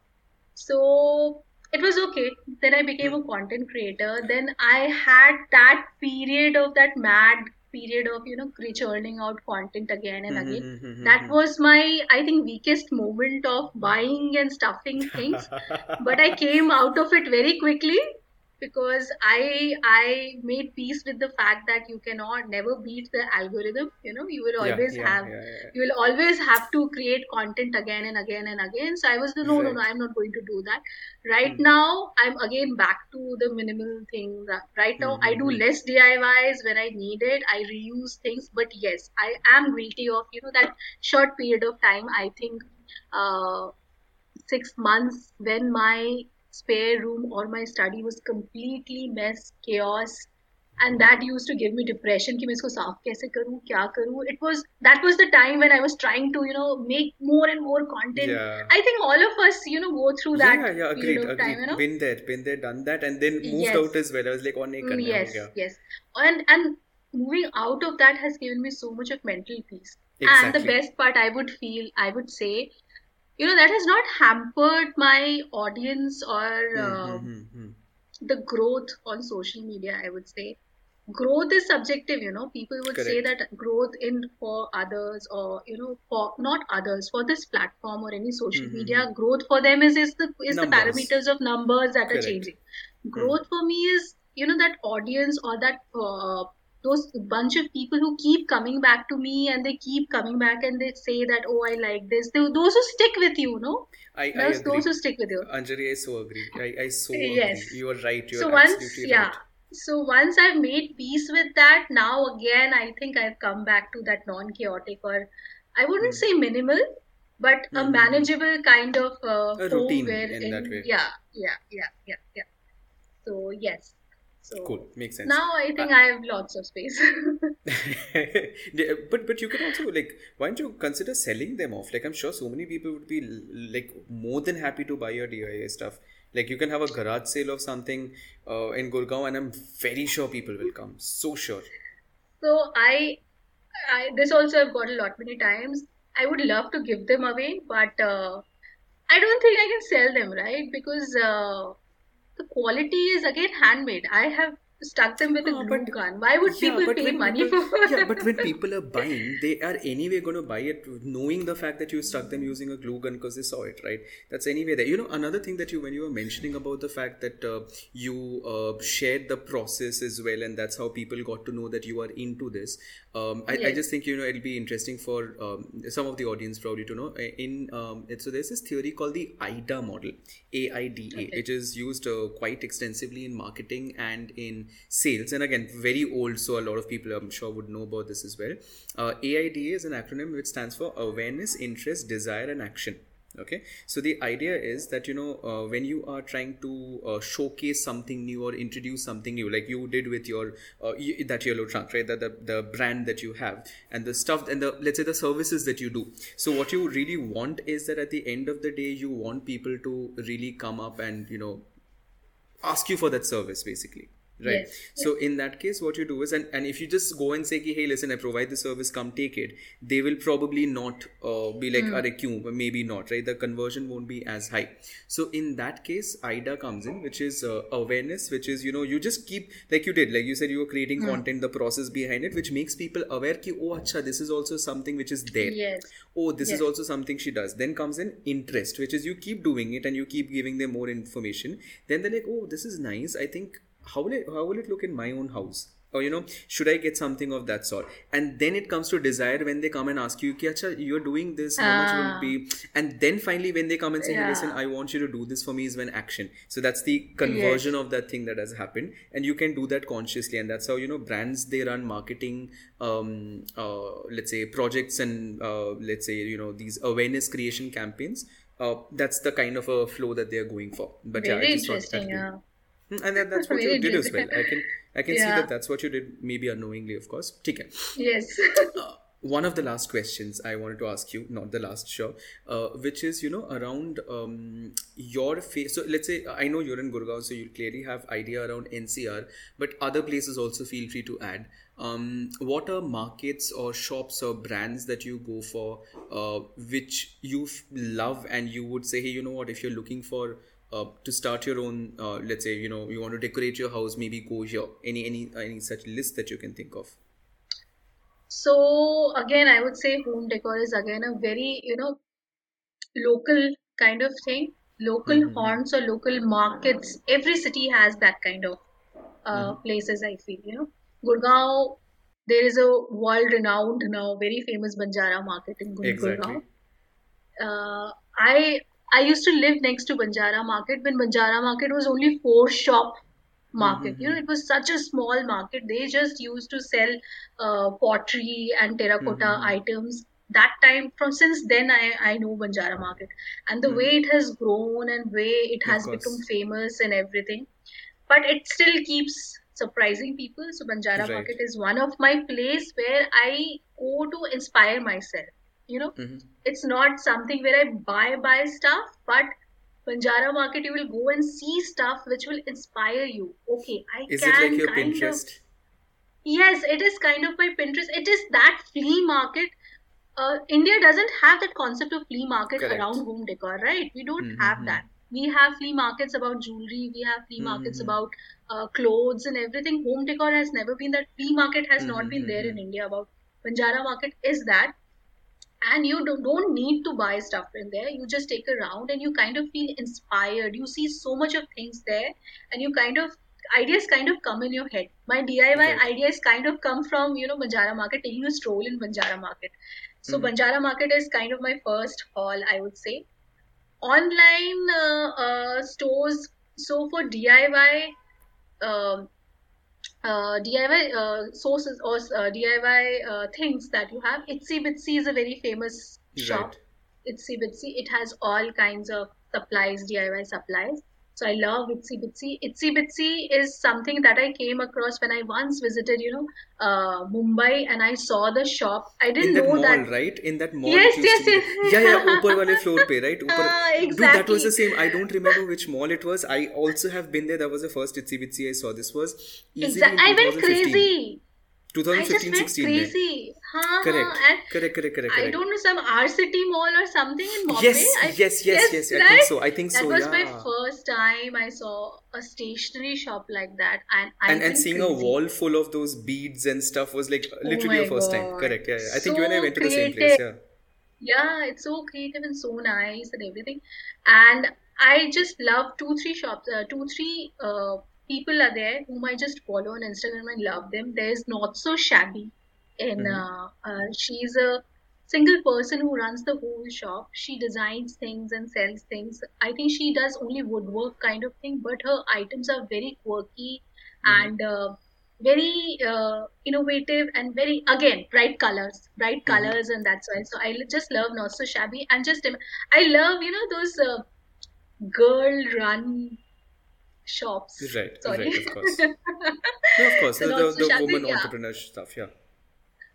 so it was okay. Then I became hmm. a content creator. Then I had that period of that mad. period of, you know, churning out content again and again. Mm-hmm. That was my, I think, weakest moment of buying and stuffing things. But I came out of it very quickly because I I made peace with the fact that you cannot never beat the algorithm. You know, you will always yeah, yeah, have, yeah, yeah. you will always have to create content again and again and again. So I was like, no, right. no, no, I'm not going to do that. Right mm-hmm. now, I'm again back to the minimal thing. Right now, mm-hmm. I do less D I Ys when I need it. I reuse things. But yes, I am guilty of, you know, that short period of time. I think uh, six months when my spare room or my study was completely mess, chaos. And that used to give me depression. Ki main isko saaf kaise karu, kya karu. It was, that was the time when I was trying to, you know, make more and more content. Yeah. I think all of us, you know, go through that yeah, yeah, agreed, period of time. You know? Been there, been there, done that, and then moved yes. out as well. I was like, oh, nahi karna. Yes, yes. And, and moving out of that has given me so much of mental peace. Exactly. And the best part I would feel, I would say, you know, that has not hampered my audience or uh, mm-hmm, mm-hmm. the growth on social media, I would say. Growth is subjective, you know. People would Correct. say that growth in for others or, you know, for not others, for this platform or any social mm-hmm. media, growth for them is, is the is numbers. the parameters of numbers that Correct. are changing. Growth mm-hmm. for me is, you know, that audience or that uh, those bunch of people who keep coming back to me and they keep coming back and they say that, oh, I like this. They, those who stick with you, no? I, I agree. Those who stick with you. Anjali, I so agree. I, I so yes. agree. You are right. You so are once, absolutely yeah. right. So once I've made peace with that, now again, I think I've come back to that non-chaotic or I wouldn't mm. say minimal, but mm. a manageable kind of uh, a routine where in, in that way. Yeah, yeah, yeah, yeah, yeah. So yes. So cool, makes sense. Now I think uh, I have lots of space. but but you can also, like, why don't you consider selling them off? Like, I'm sure so many people would be, like, more than happy to buy your D I Y stuff. Like, you can have a garage sale of something uh, in Gurgaon and I'm very sure people will come. So sure. So I, I this also I've got a lot many times. I would love to give them away, but uh, I don't think I can sell them, right? Because uh, the quality is again handmade. I have stuck them with oh, a glue gun. Why would yeah, people pay money people, for Yeah, but when people are buying, they are anyway going to buy it knowing the fact that you stuck them using a glue gun because they saw it, right? That's anyway there. You know, another thing that you, when you were mentioning about the fact that uh, you uh, shared the process as well, and that's how people got to know that you are into this. Um, I, yes. I just think, you know, it'll be interesting for um, some of the audience probably to know. In um, So there's this theory called the AIDA model, A I D A, okay. which is used uh, quite extensively in marketing and in sales, and again very old, so a lot of people I'm sure would know about this as well. uh, A I D A is an acronym which stands for Awareness, Interest, Desire and Action. Okay, so the idea is that, you know, uh, when you are trying to uh, showcase something new or introduce something new, like you did with your uh, that yellow trunk, right? That the, the brand that you have and the stuff and the, let's say, the services that you do. So what you really want is that at the end of the day, you want people to really come up and, you know, ask you for that service, basically. Right. Yes. So in that case, what you do is, and, and if you just go and say, hey, listen, I provide the service, come take it, they will probably not uh, be like, mm. Arre kyun? Maybe not, right? The conversion won't be as high. So in that case, AIDA comes in, which is uh, awareness, which is, you know, you just keep, like you did, like you said, you were creating mm. content, the process behind it, which makes people aware ki, oh, acha, this is also something which is there. Yes. Oh, this yes. is also something she does. Then comes in interest, which is you keep doing it and you keep giving them more information. Then they're like, oh, this is nice. I think How will it, how will it look in my own house? Or, you know, should I get something of that sort? And then it comes to desire when they come and ask you, ki, acha, you're doing this, how ah. much will it be? And then finally when they come and say, yeah. hey, listen, I want you to do this for me is when action. So that's the conversion yes. of that thing that has happened. And you can do that consciously. And that's how, you know, brands, they run marketing, um, uh, let's say, projects and uh, let's say, you know, these awareness creation campaigns. Uh, that's the kind of a flow that they're going for. But Very yeah, I just thought that yeah. And that, that's what you did as well. I can I can yeah. see that that's what you did, maybe unknowingly, of course. Okay. Yes. uh, one of the last questions I wanted to ask you, not the last, sure, uh, which is, you know, around um, your face. So let's say, I know you're in Gurgaon, so you clearly have idea around N C R, but other places also feel free to add. Um, what are markets or shops or brands that you go for, uh, which you love and you would say, hey, you know what, if you're looking for Uh, to start your own, uh, let's say, you know, you want to decorate your house, maybe go here. Any any any such list that you can think of? So again, I would say home decor is again a very, you know, local kind of thing. Local mm-hmm. haunts or local markets. Every city has that kind of uh, mm-hmm. places, I feel, you know. Gurgaon, there is a world-renowned now, very famous Banjara Market in Gurgaon. Exactly. Uh, I... I used to live next to Banjara Market when Banjara Market was only four shop market. Mm-hmm. You know, it was such a small market. They just used to sell uh, pottery and terracotta mm-hmm. items. That time, from since then, I, I know Banjara Market. And the mm-hmm. way it has grown and way it has become famous and everything. But it still keeps surprising people. So Banjara right. Market is one of my place where I go to inspire myself. You know, mm-hmm. it's not something where I buy, buy stuff, but Banjara Market, you will go and see stuff which will inspire you. Okay, I is can it like your kind Pinterest? Of... Yes, it is kind of my Pinterest. It is that flea market. Uh, India doesn't have that concept of flea market Correct. Around home decor, right? We don't mm-hmm. have that. We have flea markets about jewelry. We have flea markets mm-hmm. about uh, clothes and everything. Home decor has never been that. Flea market has mm-hmm. not been there in India. About Banjara Market is that. And you don't need to buy stuff in there. You just take a round and you kind of feel inspired. You see so much of things there and you kind of ideas kind of come in your head. My D I Y right. ideas kind of come from, you know, Banjara Market, taking a stroll in Banjara Market. So mm-hmm. Banjara Market is kind of my first haul, I would say. Online uh, uh, stores, so for D I Y, um, uh, D I Y uh, sources or uh, D I Y uh, things that you have, Itsy Bitsy is a very famous right. shop. Itsy Bitsy, it has all kinds of supplies, D I Y supplies. So I love Itsy Bitsy. Itsy Bitsy is something that I came across when I once visited, you know, uh, Mumbai, and I saw the shop. I didn't know that. In that mall, right? In that mall. Yes, yes, yes. Yeah, yeah, upper wale floor pe, right? Upper. Uh, exactly. Dude, that was the same. I don't remember which mall it was. I also have been there. That was the first Itsy Bitsy I saw. This was easily exactly. I went crazy. twenty fifteen, I just went crazy. Haan, correct. Haan. correct, correct, correct, correct. I don't know, some R-City mall or something in Mumbai. Yes, I, yes, yes, yes, yes. Right? I think so. I think that so. That was yeah. my first time I saw a stationery shop like that, and I and, and seeing crazy. a wall full of those beads and stuff was like literally oh your first God. time. Correct. Yeah, yeah. I so think you and I went to creative. the same place. Yeah. Yeah, it's so creative and so nice and everything, and I just love two, three shops, uh, two, three. Uh, People are there whom I just follow on Instagram and love them. There's Not So Shabby. And mm-hmm. uh, uh, she's a single person who runs the whole shop. She designs things and sells things. I think she does only woodwork kind of thing, but her items are very quirky mm-hmm. and uh, very uh, innovative and very, again, bright colors. Bright mm-hmm. colors and that's why. So I just love Not So Shabby. And just, I love, you know, those uh, girl-run shops. Right, Sorry. right, of course. No, of course, so the, the, the woman yeah. entrepreneur stuff, yeah.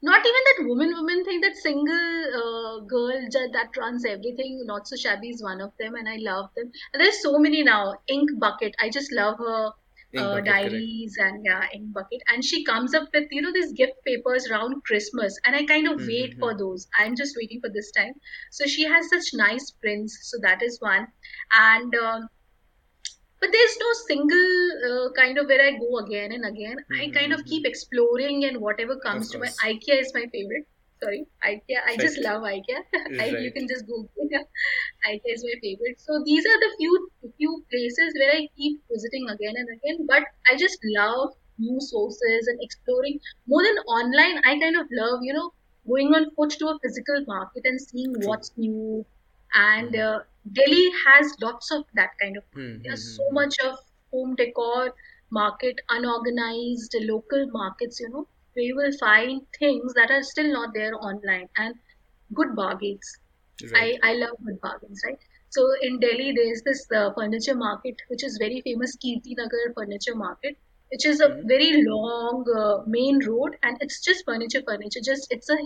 Not even that woman, woman thing, that single uh, girl that runs everything. Not So Shabby is one of them and I love them. And there's so many now. Ink Bucket, I just love her uh, diaries correct. and yeah, Ink Bucket. And she comes up with, you know, these gift papers around Christmas and I kind of mm-hmm. wait for those. I'm just waiting for this time. So she has such nice prints. So that is one. And... Um, But there's no single uh, kind of where I go again and again. Mm-hmm. I kind of keep exploring and whatever comes to my... IKEA is my favorite. Sorry, IKEA. I right. just love IKEA. Right. I, you can just Google it. IKEA is my favorite. So these are the few few places where I keep visiting again and again. But I just love new sources and exploring. More than online, I kind of love, you know, going on foot to a physical market and seeing True. what's new. And uh, Delhi has lots of that kind of mm-hmm. there's so much of home decor market, unorganized local markets, you know, where you will find things that are still not there online, and good bargains. Right. I, I love good bargains, right? So in Delhi there's this uh, furniture market which is very famous, Kirtinagar furniture market, which is a mm-hmm. very long uh, main road, and it's just furniture furniture just it's a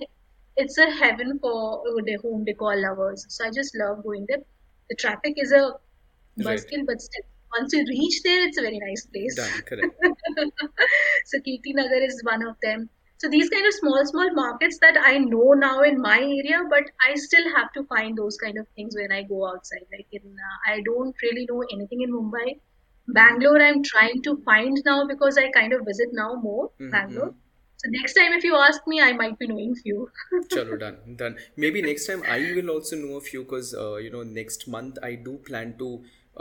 It's a heaven for the home decor lovers. So I just love going there. The traffic is a buzzkill, right. but still, once you reach there, it's a very nice place. Done, correct. So Kirtinagar is one of them. So these kind of small, small markets that I know now in my area, but I still have to find those kind of things when I go outside. Like in, uh, I don't really know anything in Mumbai. Bangalore, I'm trying to find now because I kind of visit now more mm-hmm. Bangalore. So next time if you ask me, I might be knowing few. Chalo, done, done. Maybe next time I will also know a few because, uh, you know, next month I do plan to,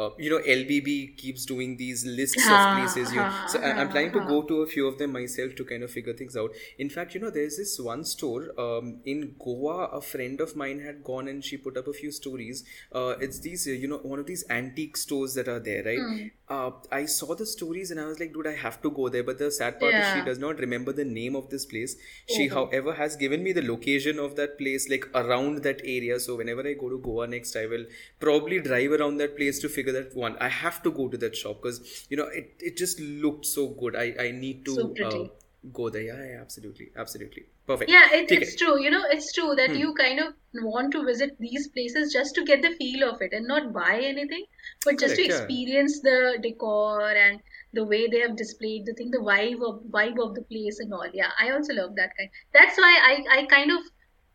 uh, you know, L B B keeps doing these lists of places. You know, so I, I'm planning to go to a few of them myself to kind of figure things out. In fact, you know, there's this one store um, in Goa. A friend of mine had gone and she put up a few stories. Uh, it's these, you know, one of these antique stores that are there, right? Mm. Uh, I saw the stories and I was like, dude, I have to go there. But the sad part yeah. is she does not remember the name of this place. She, mm-hmm. however, has given me the location of that place, like around that area. So whenever I go to Goa next, I will probably drive around that place to figure that one. I have to go to that shop because, you know, it, it just looked so good. I, I need to so uh, go there. Yeah, yeah, absolutely. Absolutely. Perfect. Yeah, it, it's it. true. You know, it's true that hmm. you kind of want to visit these places just to get the feel of it and not buy anything, but just Correct, to experience yeah. the decor and the way they have displayed the thing, the vibe of vibe of the place and all. Yeah, I also love that kind. That's why I, I kind of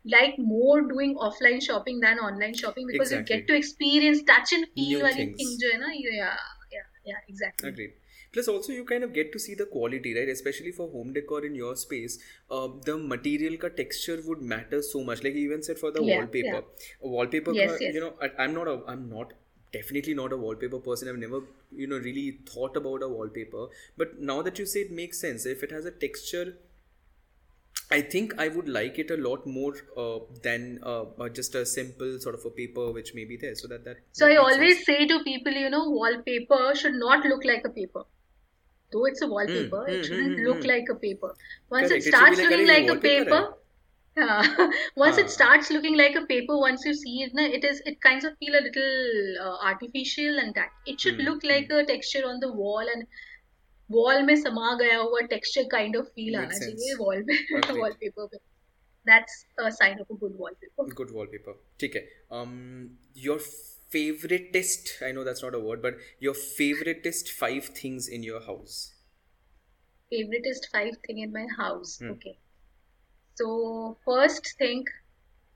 like more doing offline shopping than online shopping because exactly. you get to experience, touch and feel and enjoy. Na? Yeah, yeah, yeah, exactly. Agreed. Plus also you kind of get to see the quality, right? Especially for home decor in your space, uh, the material ka texture would matter so much. Like you even said for the yeah, wallpaper, yeah. wallpaper, yes, ka, yes. you know, I, I'm not, a, I'm not definitely not a wallpaper person. I've never, you know, really thought about a wallpaper. But now that you say, it makes sense. If it has a texture, I think I would like it a lot more uh, than uh, just a simple sort of a paper which may be there. So that that. So I always sense. say to people, you know, wallpaper should not look like a paper. Though it's a wallpaper, mm, it mm, shouldn't mm, look mm. like a paper. Once correct. it starts it like looking like a paper, yeah. once ah. it starts looking like a paper, once you see it, it is it kind of feel a little uh, artificial and that. It should mm, look like mm. a texture on the wall and wall mein sama gaya hua texture kind of feel aana chahiye wall pe wallpaper pe. That's a sign of a good wallpaper. Good wallpaper. Okay. Um, your f- favoritist, I know that's not a word, but your favoritist five things in your house. Favoritist five thing in my house. Hmm. Okay. So first thing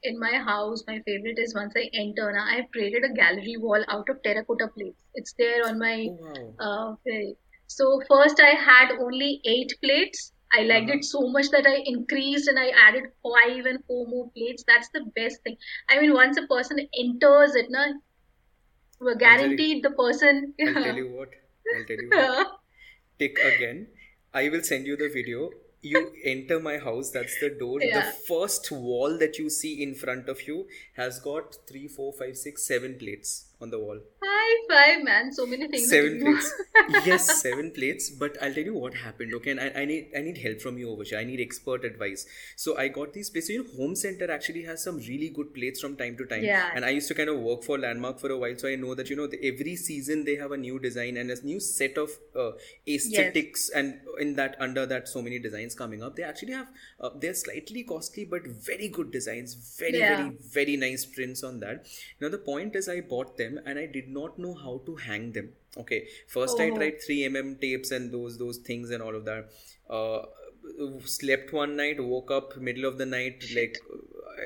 in my house, my favorite is once I enter, na, I've created a gallery wall out of terracotta plates. It's there on my... Oh, wow. uh, so first I had only eight plates. I liked uh-huh. it so much that I increased and I added five and four more plates. That's the best thing. I mean, once a person enters it, na, we're guaranteed Anjali, the person... Yeah. I'll tell you what. I'll tell you what. Tick again. I will send you the video. You enter my house. That's the door. Yeah. The first wall that you see in front of you has got three, four, five, six, seven plates on the wall. High five, man. So many things. Seven plates. Yes, seven plates. But I'll tell you what happened. Okay. And I, I need I need help from you over here. I need expert advice. So I got these plates. So, you know, Home Center actually has some really good plates from time to time. Yeah. And I used to kind of work for Landmark for a while. So I know that, you know, the, every season they have a new design and a new set of uh, aesthetics. Yes. And in that, under that, so many designs coming up. They actually have uh, they're slightly costly but very good designs, very yeah. very very nice prints on that. Now the point is, I bought them and I did not know how to hang them. Okay, first oh. I tried three millimeter tapes and those those things and all of that. Uh, slept one night, woke up middle of the night, like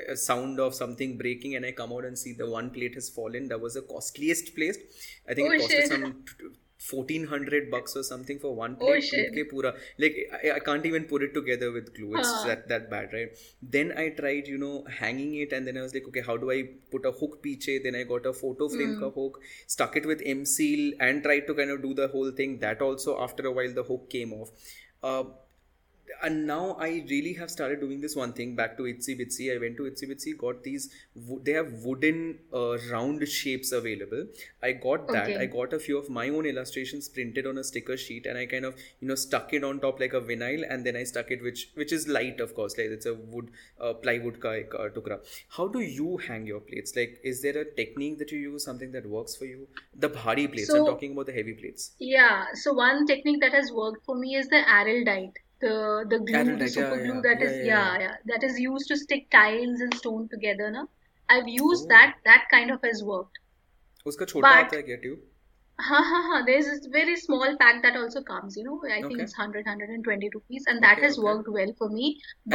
a sound of something breaking, and I come out and see the one plate has fallen. That was the costliest plate. I think oh, it costed shit. some t- t- fourteen hundred bucks or something for one plate. Oh, shit. Pura. Like I, I can't even put it together with glue. It's uh. that, that bad, right? Then I tried, you know, hanging it, and then I was like, okay, how do I put a hook piche? Then I got a photo frame mm. ka hook, stuck it with M seal and tried to kind of do the whole thing. That also, after a while, the hook came off. Uh, And now I really have started doing this one thing. Back to Itsy Bitsy. I went to Itsy Bitsy, got these, wo- they have wooden uh, round shapes available. I got that. Okay. I got a few of my own illustrations printed on a sticker sheet, and I kind of, you know, stuck it on top like a vinyl, and then I stuck it, which which is light, of course. Like it's a wood, uh, plywood ka ek, uh, tukra. How do you hang your plates? Like, is there a technique that you use, something that works for you? The bhari plates. So, I'm talking about the heavy plates. Yeah. So one technique that has worked for me is the araldite. The the glue, araldite, the super yeah, glue yeah, that yeah, is yeah, yeah. yeah that is used to stick tiles and stone together. Na, I've used oh. that. That kind of has worked. Uska chota aata hai, get you? Ha ha ha. There's a very small pack that also comes. You know, I okay. think it's one hundred, one twenty rupees, and okay, that has okay. worked well for me.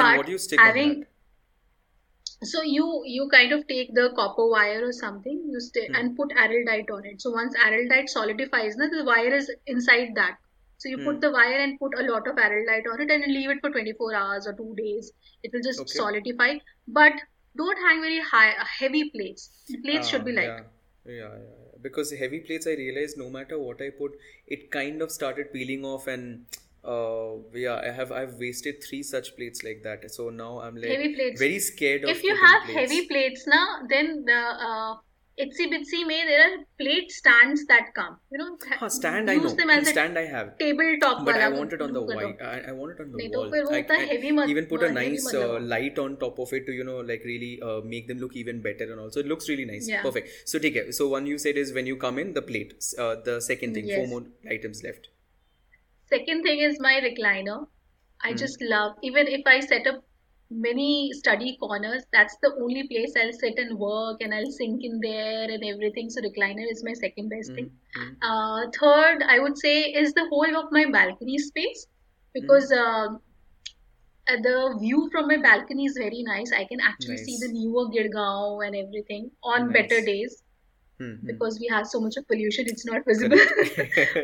But and what do you stick having, on that? So you you kind of take the copper wire or something, you stay hmm. and put araldite on it. So once araldite solidifies, na, the wire is inside that. So you hmm. put the wire and put a lot of araldite on it and leave it for twenty-four hours or two days. It will just okay. solidify. But don't hang very high, heavy plates. The plates ah, should be light. Yeah. Yeah, yeah, yeah. Because heavy plates, I realized no matter what I put, it kind of started peeling off, and uh, yeah, I have I've wasted three such plates like that. So now I'm like heavy plates. very scared of. If you have plates. heavy plates, na, then the. Uh, Itsy Bitsy mein, there are plate stands that come. You know, ha, stand use I know. them as stand I have. Tabletop. But I want it on the wall. I, I want it on the nee, wall. I, I even put a nice uh, light on top of it to, you know, like really uh, make them look even better and also. It looks really nice. Yeah. Perfect. So, take care. So, one you said is when you come in, the plate. Uh, the second thing, yes. four more items left. Second thing is my recliner. I mm. just love, even if I set up many study corners, that's the only place I'll sit and work, and I'll sink in there and everything. So recliner is my second best mm-hmm. thing. Uh, third, I would say, is the whole of my balcony space, because mm-hmm. uh, the view from my balcony is very nice. I can actually nice. see the newer Gurgaon and everything on nice. better days. Mm-hmm. Because we have so much of pollution, it's not visible.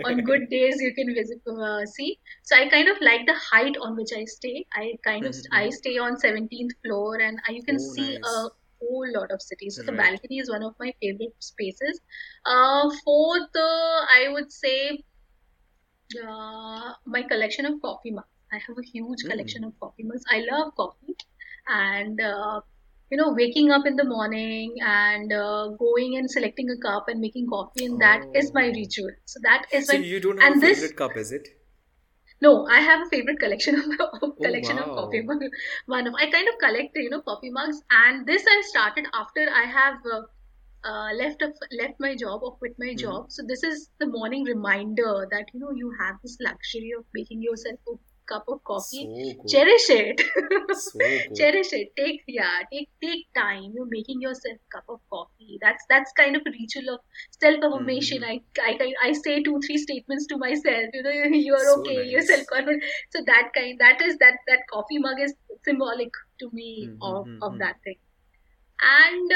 On good days, you can visit, uh, see. So I kind of like the height on which I stay. I kind of mm-hmm. I stay on seventeenth floor, and I, you can oh, see nice. a whole lot of cities. So right. The balcony is one of my favorite spaces. Uh, fourth, uh, I would say uh, my collection of coffee mugs. I have a huge mm. collection of coffee mugs. I love coffee. And, uh, you know, waking up in the morning and uh, going and selecting a cup and making coffee. And oh. that is my ritual. So that is so my... So you don't have and a favorite this... cup, is it? No, I have a favorite collection of, of collection oh, wow. of coffee mugs. One of I kind of collect, you know, coffee mugs, and this I started after I have uh, uh, left of, left my job or quit my mm-hmm. job. So this is the morning reminder that you know you have this luxury of making yourself a cup of coffee. So Cherish it. so Cherish it. Take yeah, take take time. You're making yourself a cup of coffee. That's that's kind of a ritual of self-affirmation. Mm-hmm. I, I I say two, three statements to myself. You know, you're so okay, nice. You're self-confident. So that kind that is that that coffee mug is symbolic to me mm-hmm, of, mm-hmm. of that thing. And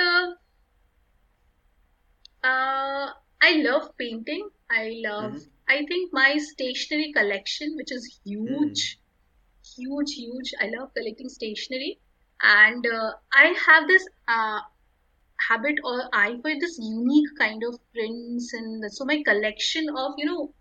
uh, uh, I love painting. I love mm-hmm. I think my stationery collection, which is huge, mm. huge, huge. I love collecting stationery, and uh, I have this uh, habit or eye for this unique kind of prints, and so my collection of you know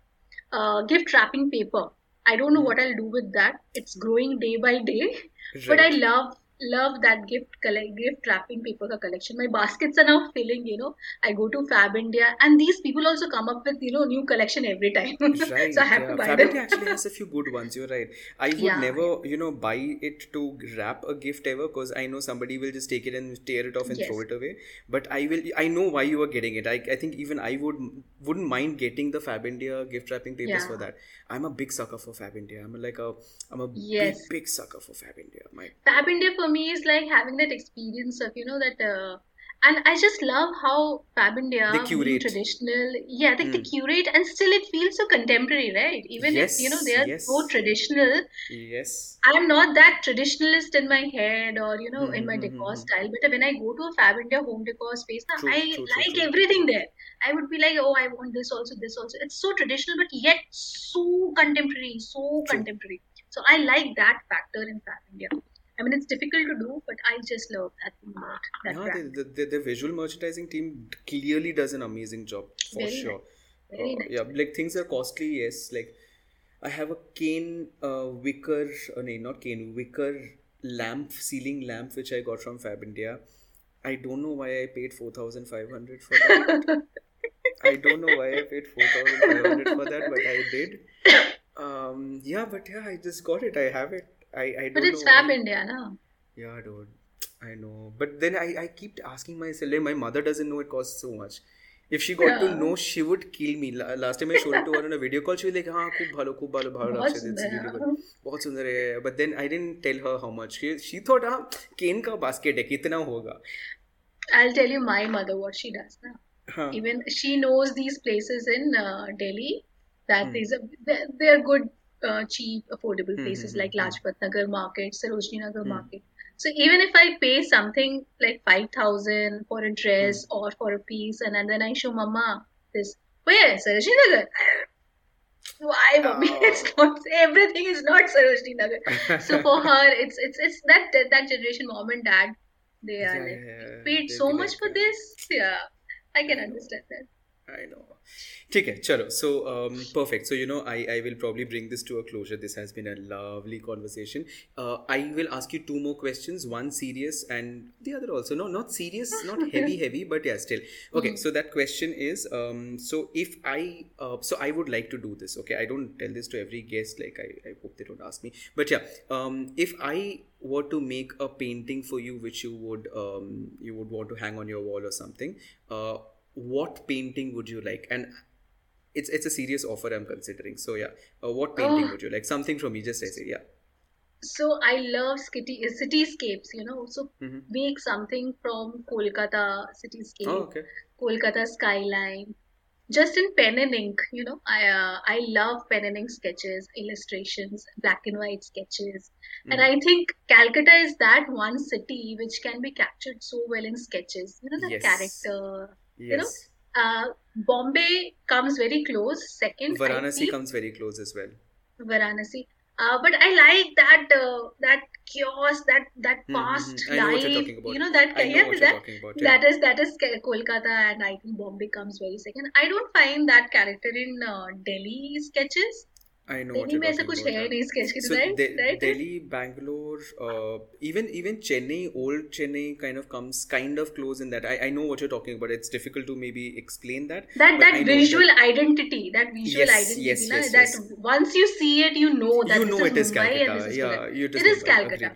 uh, gift wrapping paper. I don't know mm. what I'll do with that. It's growing day by day, right. but I love. Love that gift collect, gift wrapping paper collection. My baskets are now filling, you know. I go to Fab India, and these people also come up with, you know, new collection every time. Right. So I have yeah. to buy Fab them. India actually has a few good ones, you're right. I would yeah. never, you know, buy it to wrap a gift ever, because I know somebody will just take it and tear it off and yes. throw it away. But I will, I know why you are getting it. I, I think even I would, wouldn't mind getting the Fab India gift wrapping papers yeah. for that. I'm a big sucker for Fab India. I'm like a, I'm a yes. big, big sucker for Fab India. My Fab India for me is like having that experience of you know that uh, and I just love how Fab India traditional yeah they, mm. they curate and still it feels so contemporary, right? Even yes, if you know they are yes. so traditional. Yes, I'm not that traditionalist in my head or you know mm-hmm. in my decor style, but when I go to a Fab India home decor space now, true, I true, like true, everything true. there. I would be like, oh, I want this also, this also. It's so traditional but yet so contemporary, so true. contemporary. So I like that factor in Fab India. I mean, it's difficult to do, but I just love that thing about that yeah, the, the, the visual merchandising team clearly does an amazing job, for Very sure. Nice. Very uh, nice. Yeah, like things are costly, yes. Like, I have a cane uh, wicker, uh, no, not cane, wicker lamp, ceiling lamp, which I got from Fab India. I don't know why I paid four thousand five hundred dollars for that. I don't know why I paid four thousand five hundred dollars for that, but I did. Um, yeah, but yeah, I just got it. I have it. I, I don't but it's know Fab why. India, no? Yeah, dude. I know. But then I, I keep asking myself, like, my mother doesn't know it costs so much. If she got yeah. to know, she would kill me. Last time I showed it to her on a video call, she was like, ah, खूब भालो, खूब भालो, भालो अच्छे से इस video को, बहुत सुंदर है. But then I didn't tell her how much. She, she thought, ah, cane का basket है, कितना होगा? I'll tell you my mother what she does now. Huh. Even she knows these places in uh, Delhi that hmm. these are they're, they're good. Uh, cheap, affordable places mm-hmm. like Lajpat Nagar Market, Sarojini Nagar mm-hmm. Market. So even if I pay something like five thousand for a dress mm-hmm. or for a piece, and, and then I show Mama this, where Sarojini Nagar? Why, Mummy? Oh. It's not everything is not Sarojini Nagar. So for her, it's it's it's that that generation mom and dad. They are yeah, like, yeah, yeah. paid they so much for that. This. Yeah, I can understand that. I know. Okay, chalo. So, um, perfect. So, you know, I, I will probably bring this to a closure. This has been a lovely conversation. Uh, I will ask you two more questions. One serious and the other also. No, not serious, not heavy, heavy, but yeah, still. Okay, mm-hmm. so that question is, um, so if I, uh, so I would like to do this. Okay, I don't tell this to every guest. Like, I, I hope they don't ask me. But yeah, um, if I were to make a painting for you, which you would, um, you would want to hang on your wall or something, uh, what painting would you like? And it's it's a serious offer I'm considering. So yeah, uh, what painting oh. would you like? Something from me, just I say yeah. So I love city cityscapes, you know. So mm-hmm. make something from Kolkata cityscape, oh, okay. Kolkata skyline, just in pen and ink, you know. I uh, I love pen and ink sketches, illustrations, black and white sketches, mm-hmm. and I think Calcutta is that one city which can be captured so well in sketches. You know the yes. character. Yes. You know, uh, Bombay comes very close. Second, Varanasi comes very close as well. Varanasi, uh, but I like that uh, that chaos, that that past mm-hmm. life, you know, that yeah, know that, about, yeah. that is that is Kolkata, and I think Bombay comes very second. I don't find that character in uh, Delhi sketches. I know. Delhi mein aisa kuch hai nahi sketch ki tarah, right? Delhi, Bangalore, uh, even even Chennai, old Chennai kind of comes kind of close in that. I, I know what you're talking about. It's difficult to maybe explain that. That that visual that, identity, that visual yes, identity, yes, na, yes, that yes. once you see it, you know that you know it is Calcutta. Yeah, it is Calcutta.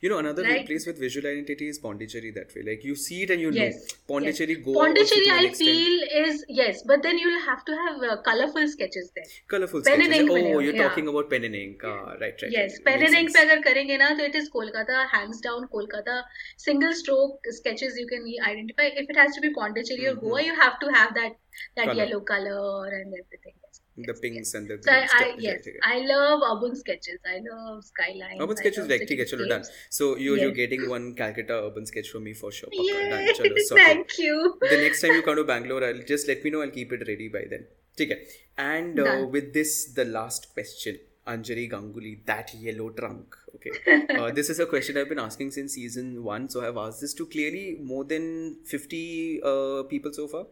You know, another right. place with visual identity is Pondicherry that way. Like, you see it and you yes. know. Pondicherry, yes. Goa. Pondicherry, I extent. feel, is, yes. But then you'll have to have uh, colourful sketches there. Colourful sketches. Pen and ink. Oh, you're yeah. talking about pen and ink. Yeah. Ah, right, right. Yes. Right. Pen and ink, if we do it, it is Kolkata, hands down Kolkata. Single stroke sketches you can identify. If it has to be Pondicherry mm-hmm. or Goa, you have to have that, that colour. Yellow colour and everything. The pinks yes. and the so I, I, yes, I love urban sketches. I love skyline. Urban sketches, like, okay, chalo, done. So you, yes. you're getting one Calcutta urban sketch from me for sure. Yay, done, chalo, thank it. you. The next time you come to Bangalore, I'll just let me know. I'll keep it ready by then. Okay. And uh, with this, the last question. Anjali Ganguly, that yellow trunk. Okay. Uh, this is a question I've been asking since season one. So I've asked this to clearly more than fifty uh, people so far.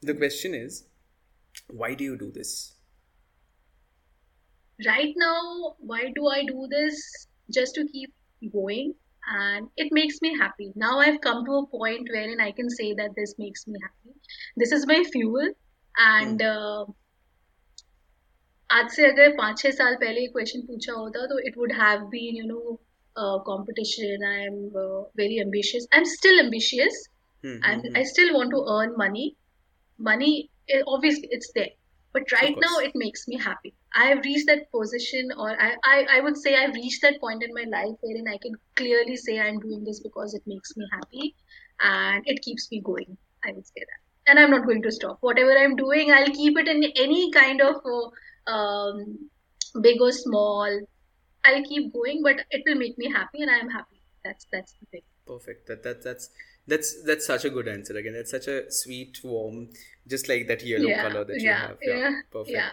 The question is, why do you do this? Right now, why do I do this? Just to keep going, and it makes me happy. Now I've come to a point wherein I can say that this makes me happy. This is my fuel, and mm. uh, आज से अगर पाँच छह साल पहले ये question पूछा होता तो it would have been, you know, uh, competition. I'm uh, very ambitious. I'm still ambitious. Mm-hmm. I'm, I still want to earn money. Money. It, obviously it's there, but right now it makes me happy. I have reached that position, or I, I, I would say I've reached that point in my life wherein I can clearly say I'm doing this because it makes me happy and it keeps me going. I would say that, and I'm not going to stop. Whatever I'm doing, I'll keep it in any kind of uh, um, big or small. I'll keep going, but it will make me happy, and I'm happy. That's that's the thing. Perfect. That that that's. That's that's such a good answer. Again, that's such a sweet, warm, just like that yellow yeah, color that yeah, you have. Yeah, yeah perfect. Yeah.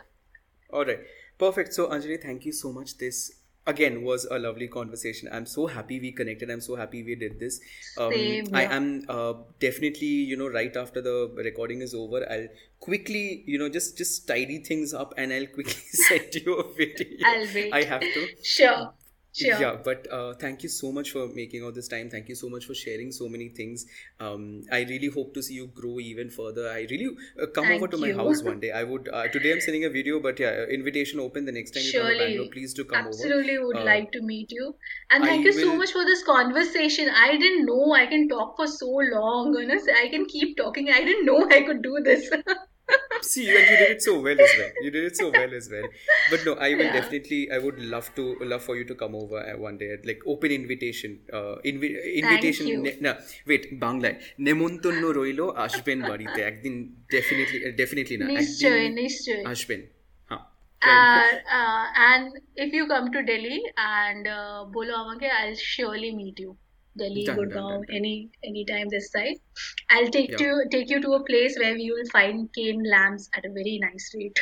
All right, perfect. So, Anjali, thank you so much. This, again, was a lovely conversation. I'm so happy we connected. I'm so happy we did this. Um, Same, yeah. I am uh, definitely, you know, right after the recording is over, I'll quickly, you know, just, just tidy things up and I'll quickly send you a video. I'll wait. I have to. Sure. Sure. Yeah, but uh, thank you so much for making all this time. Thank you so much for sharing so many things. Um, I really hope to see you grow even further. I really uh, come thank over to you. my house one day. I would uh, today I'm sending a video, but yeah, invitation open the next time Surely. you come to Bangalore. Please do come Absolutely over. Absolutely would uh, like to meet you. And thank I you will... so much for this conversation. I didn't know I can talk for so long. Honestly, I can keep talking. I didn't know I could do this. See, and you did it so well as well. You did it so well as well. But no, I will yeah. definitely, I would love to, love for you to come over one day. Like, open invitation. Uh, invi- invitation. Thank you. Ne- na, wait, Bangla. Nemontun no roilo, ashben barite. Ekdin, definitely, definitely na. Nishchoy, nishchoy. Ashben. Uh, uh, and if you come to Delhi and uh, bolo amange, I'll surely meet you. Delhi, done, Gurgaon, done, done, any any time this side. I'll take yeah. to take you to a place where you will find cane lamps at a very nice rate.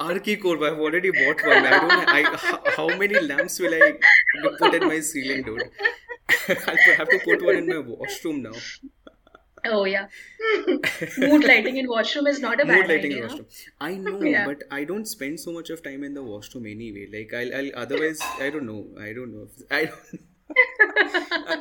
R K Korba, I've already bought one. I don't. I, h- how many lamps will I put at my ceiling, dude? I'll have to put one in my washroom now. Oh yeah, mood lighting in washroom is not a bad mood lighting idea. In washroom. I know, yeah. but I don't spend so much of time in the washroom anyway. Like I'll, I'll otherwise, I don't know. I don't know. If, I don't. Know.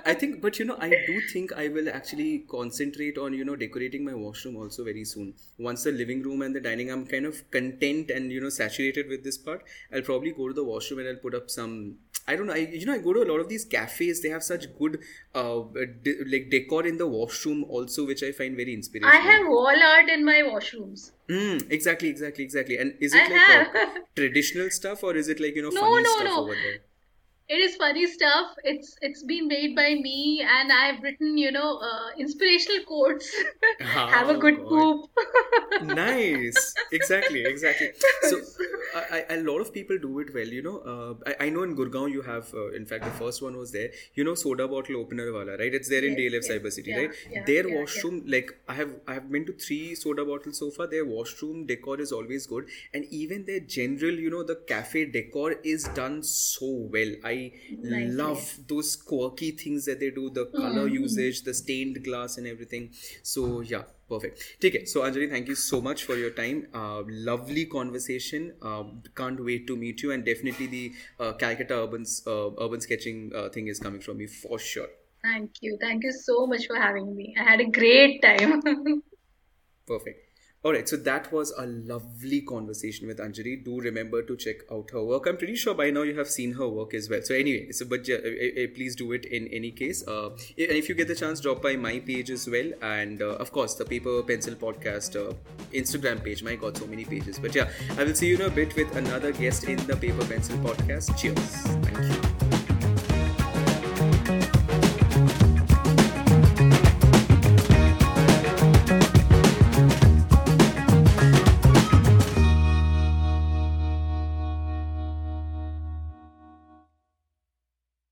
I think, but you know, I do think I will actually concentrate on, you know, decorating my washroom also very soon. Once the living room and the dining, I'm kind of content and, you know, saturated with this part. I'll probably go to the washroom and I'll put up some, I don't know, I, you know, I go to a lot of these cafes. They have such good, uh, de- like decor in the washroom also, which I find very inspirational. I have wall art in my washrooms. Mm, exactly, exactly, exactly. And is it I like a, traditional stuff or is it like, you know, no, funny no, stuff no. over there? It is funny stuff. It's it's been made by me, and I've written, you know, uh, inspirational quotes. Oh, have a good God. poop. Nice. Exactly, exactly. So, I, I, a lot of people do it well, you know. Uh, I, I know in Gurgaon you have, uh, in fact, the first one was there. You know, soda bottle opener wala, right? It's there in yes, D L F yes, Cyber City, yeah, right? Yeah, their yeah, washroom, yeah. like, I have I have been to three soda bottles so far. Their washroom decor is always good. And even their general, you know, the cafe decor is done so well. I Nice, love yes. those quirky things that they do, the color mm. usage, the stained glass and everything. So yeah, perfect. Take it. So Anjali, thank you so much for your time. Uh, lovely conversation. Uh, can't wait to meet you, and definitely the uh, Calcutta urban uh, urban sketching uh, thing is coming from me for sure. Thank you. Thank you so much for having me. I had a great time. Perfect. Alright, so that was a lovely conversation with Anjali. Do remember to check out her work. I'm pretty sure by now you have seen her work as well. So anyway, so but uh, uh, please do it in any case. Uh, and if you get the chance, drop by my page as well. And uh, of course, the Paper Pencil Podcast uh, Instagram page. My God, so many pages. But yeah, I will see you in a bit with another guest in the Paper Pencil Podcast. Cheers. Thank you.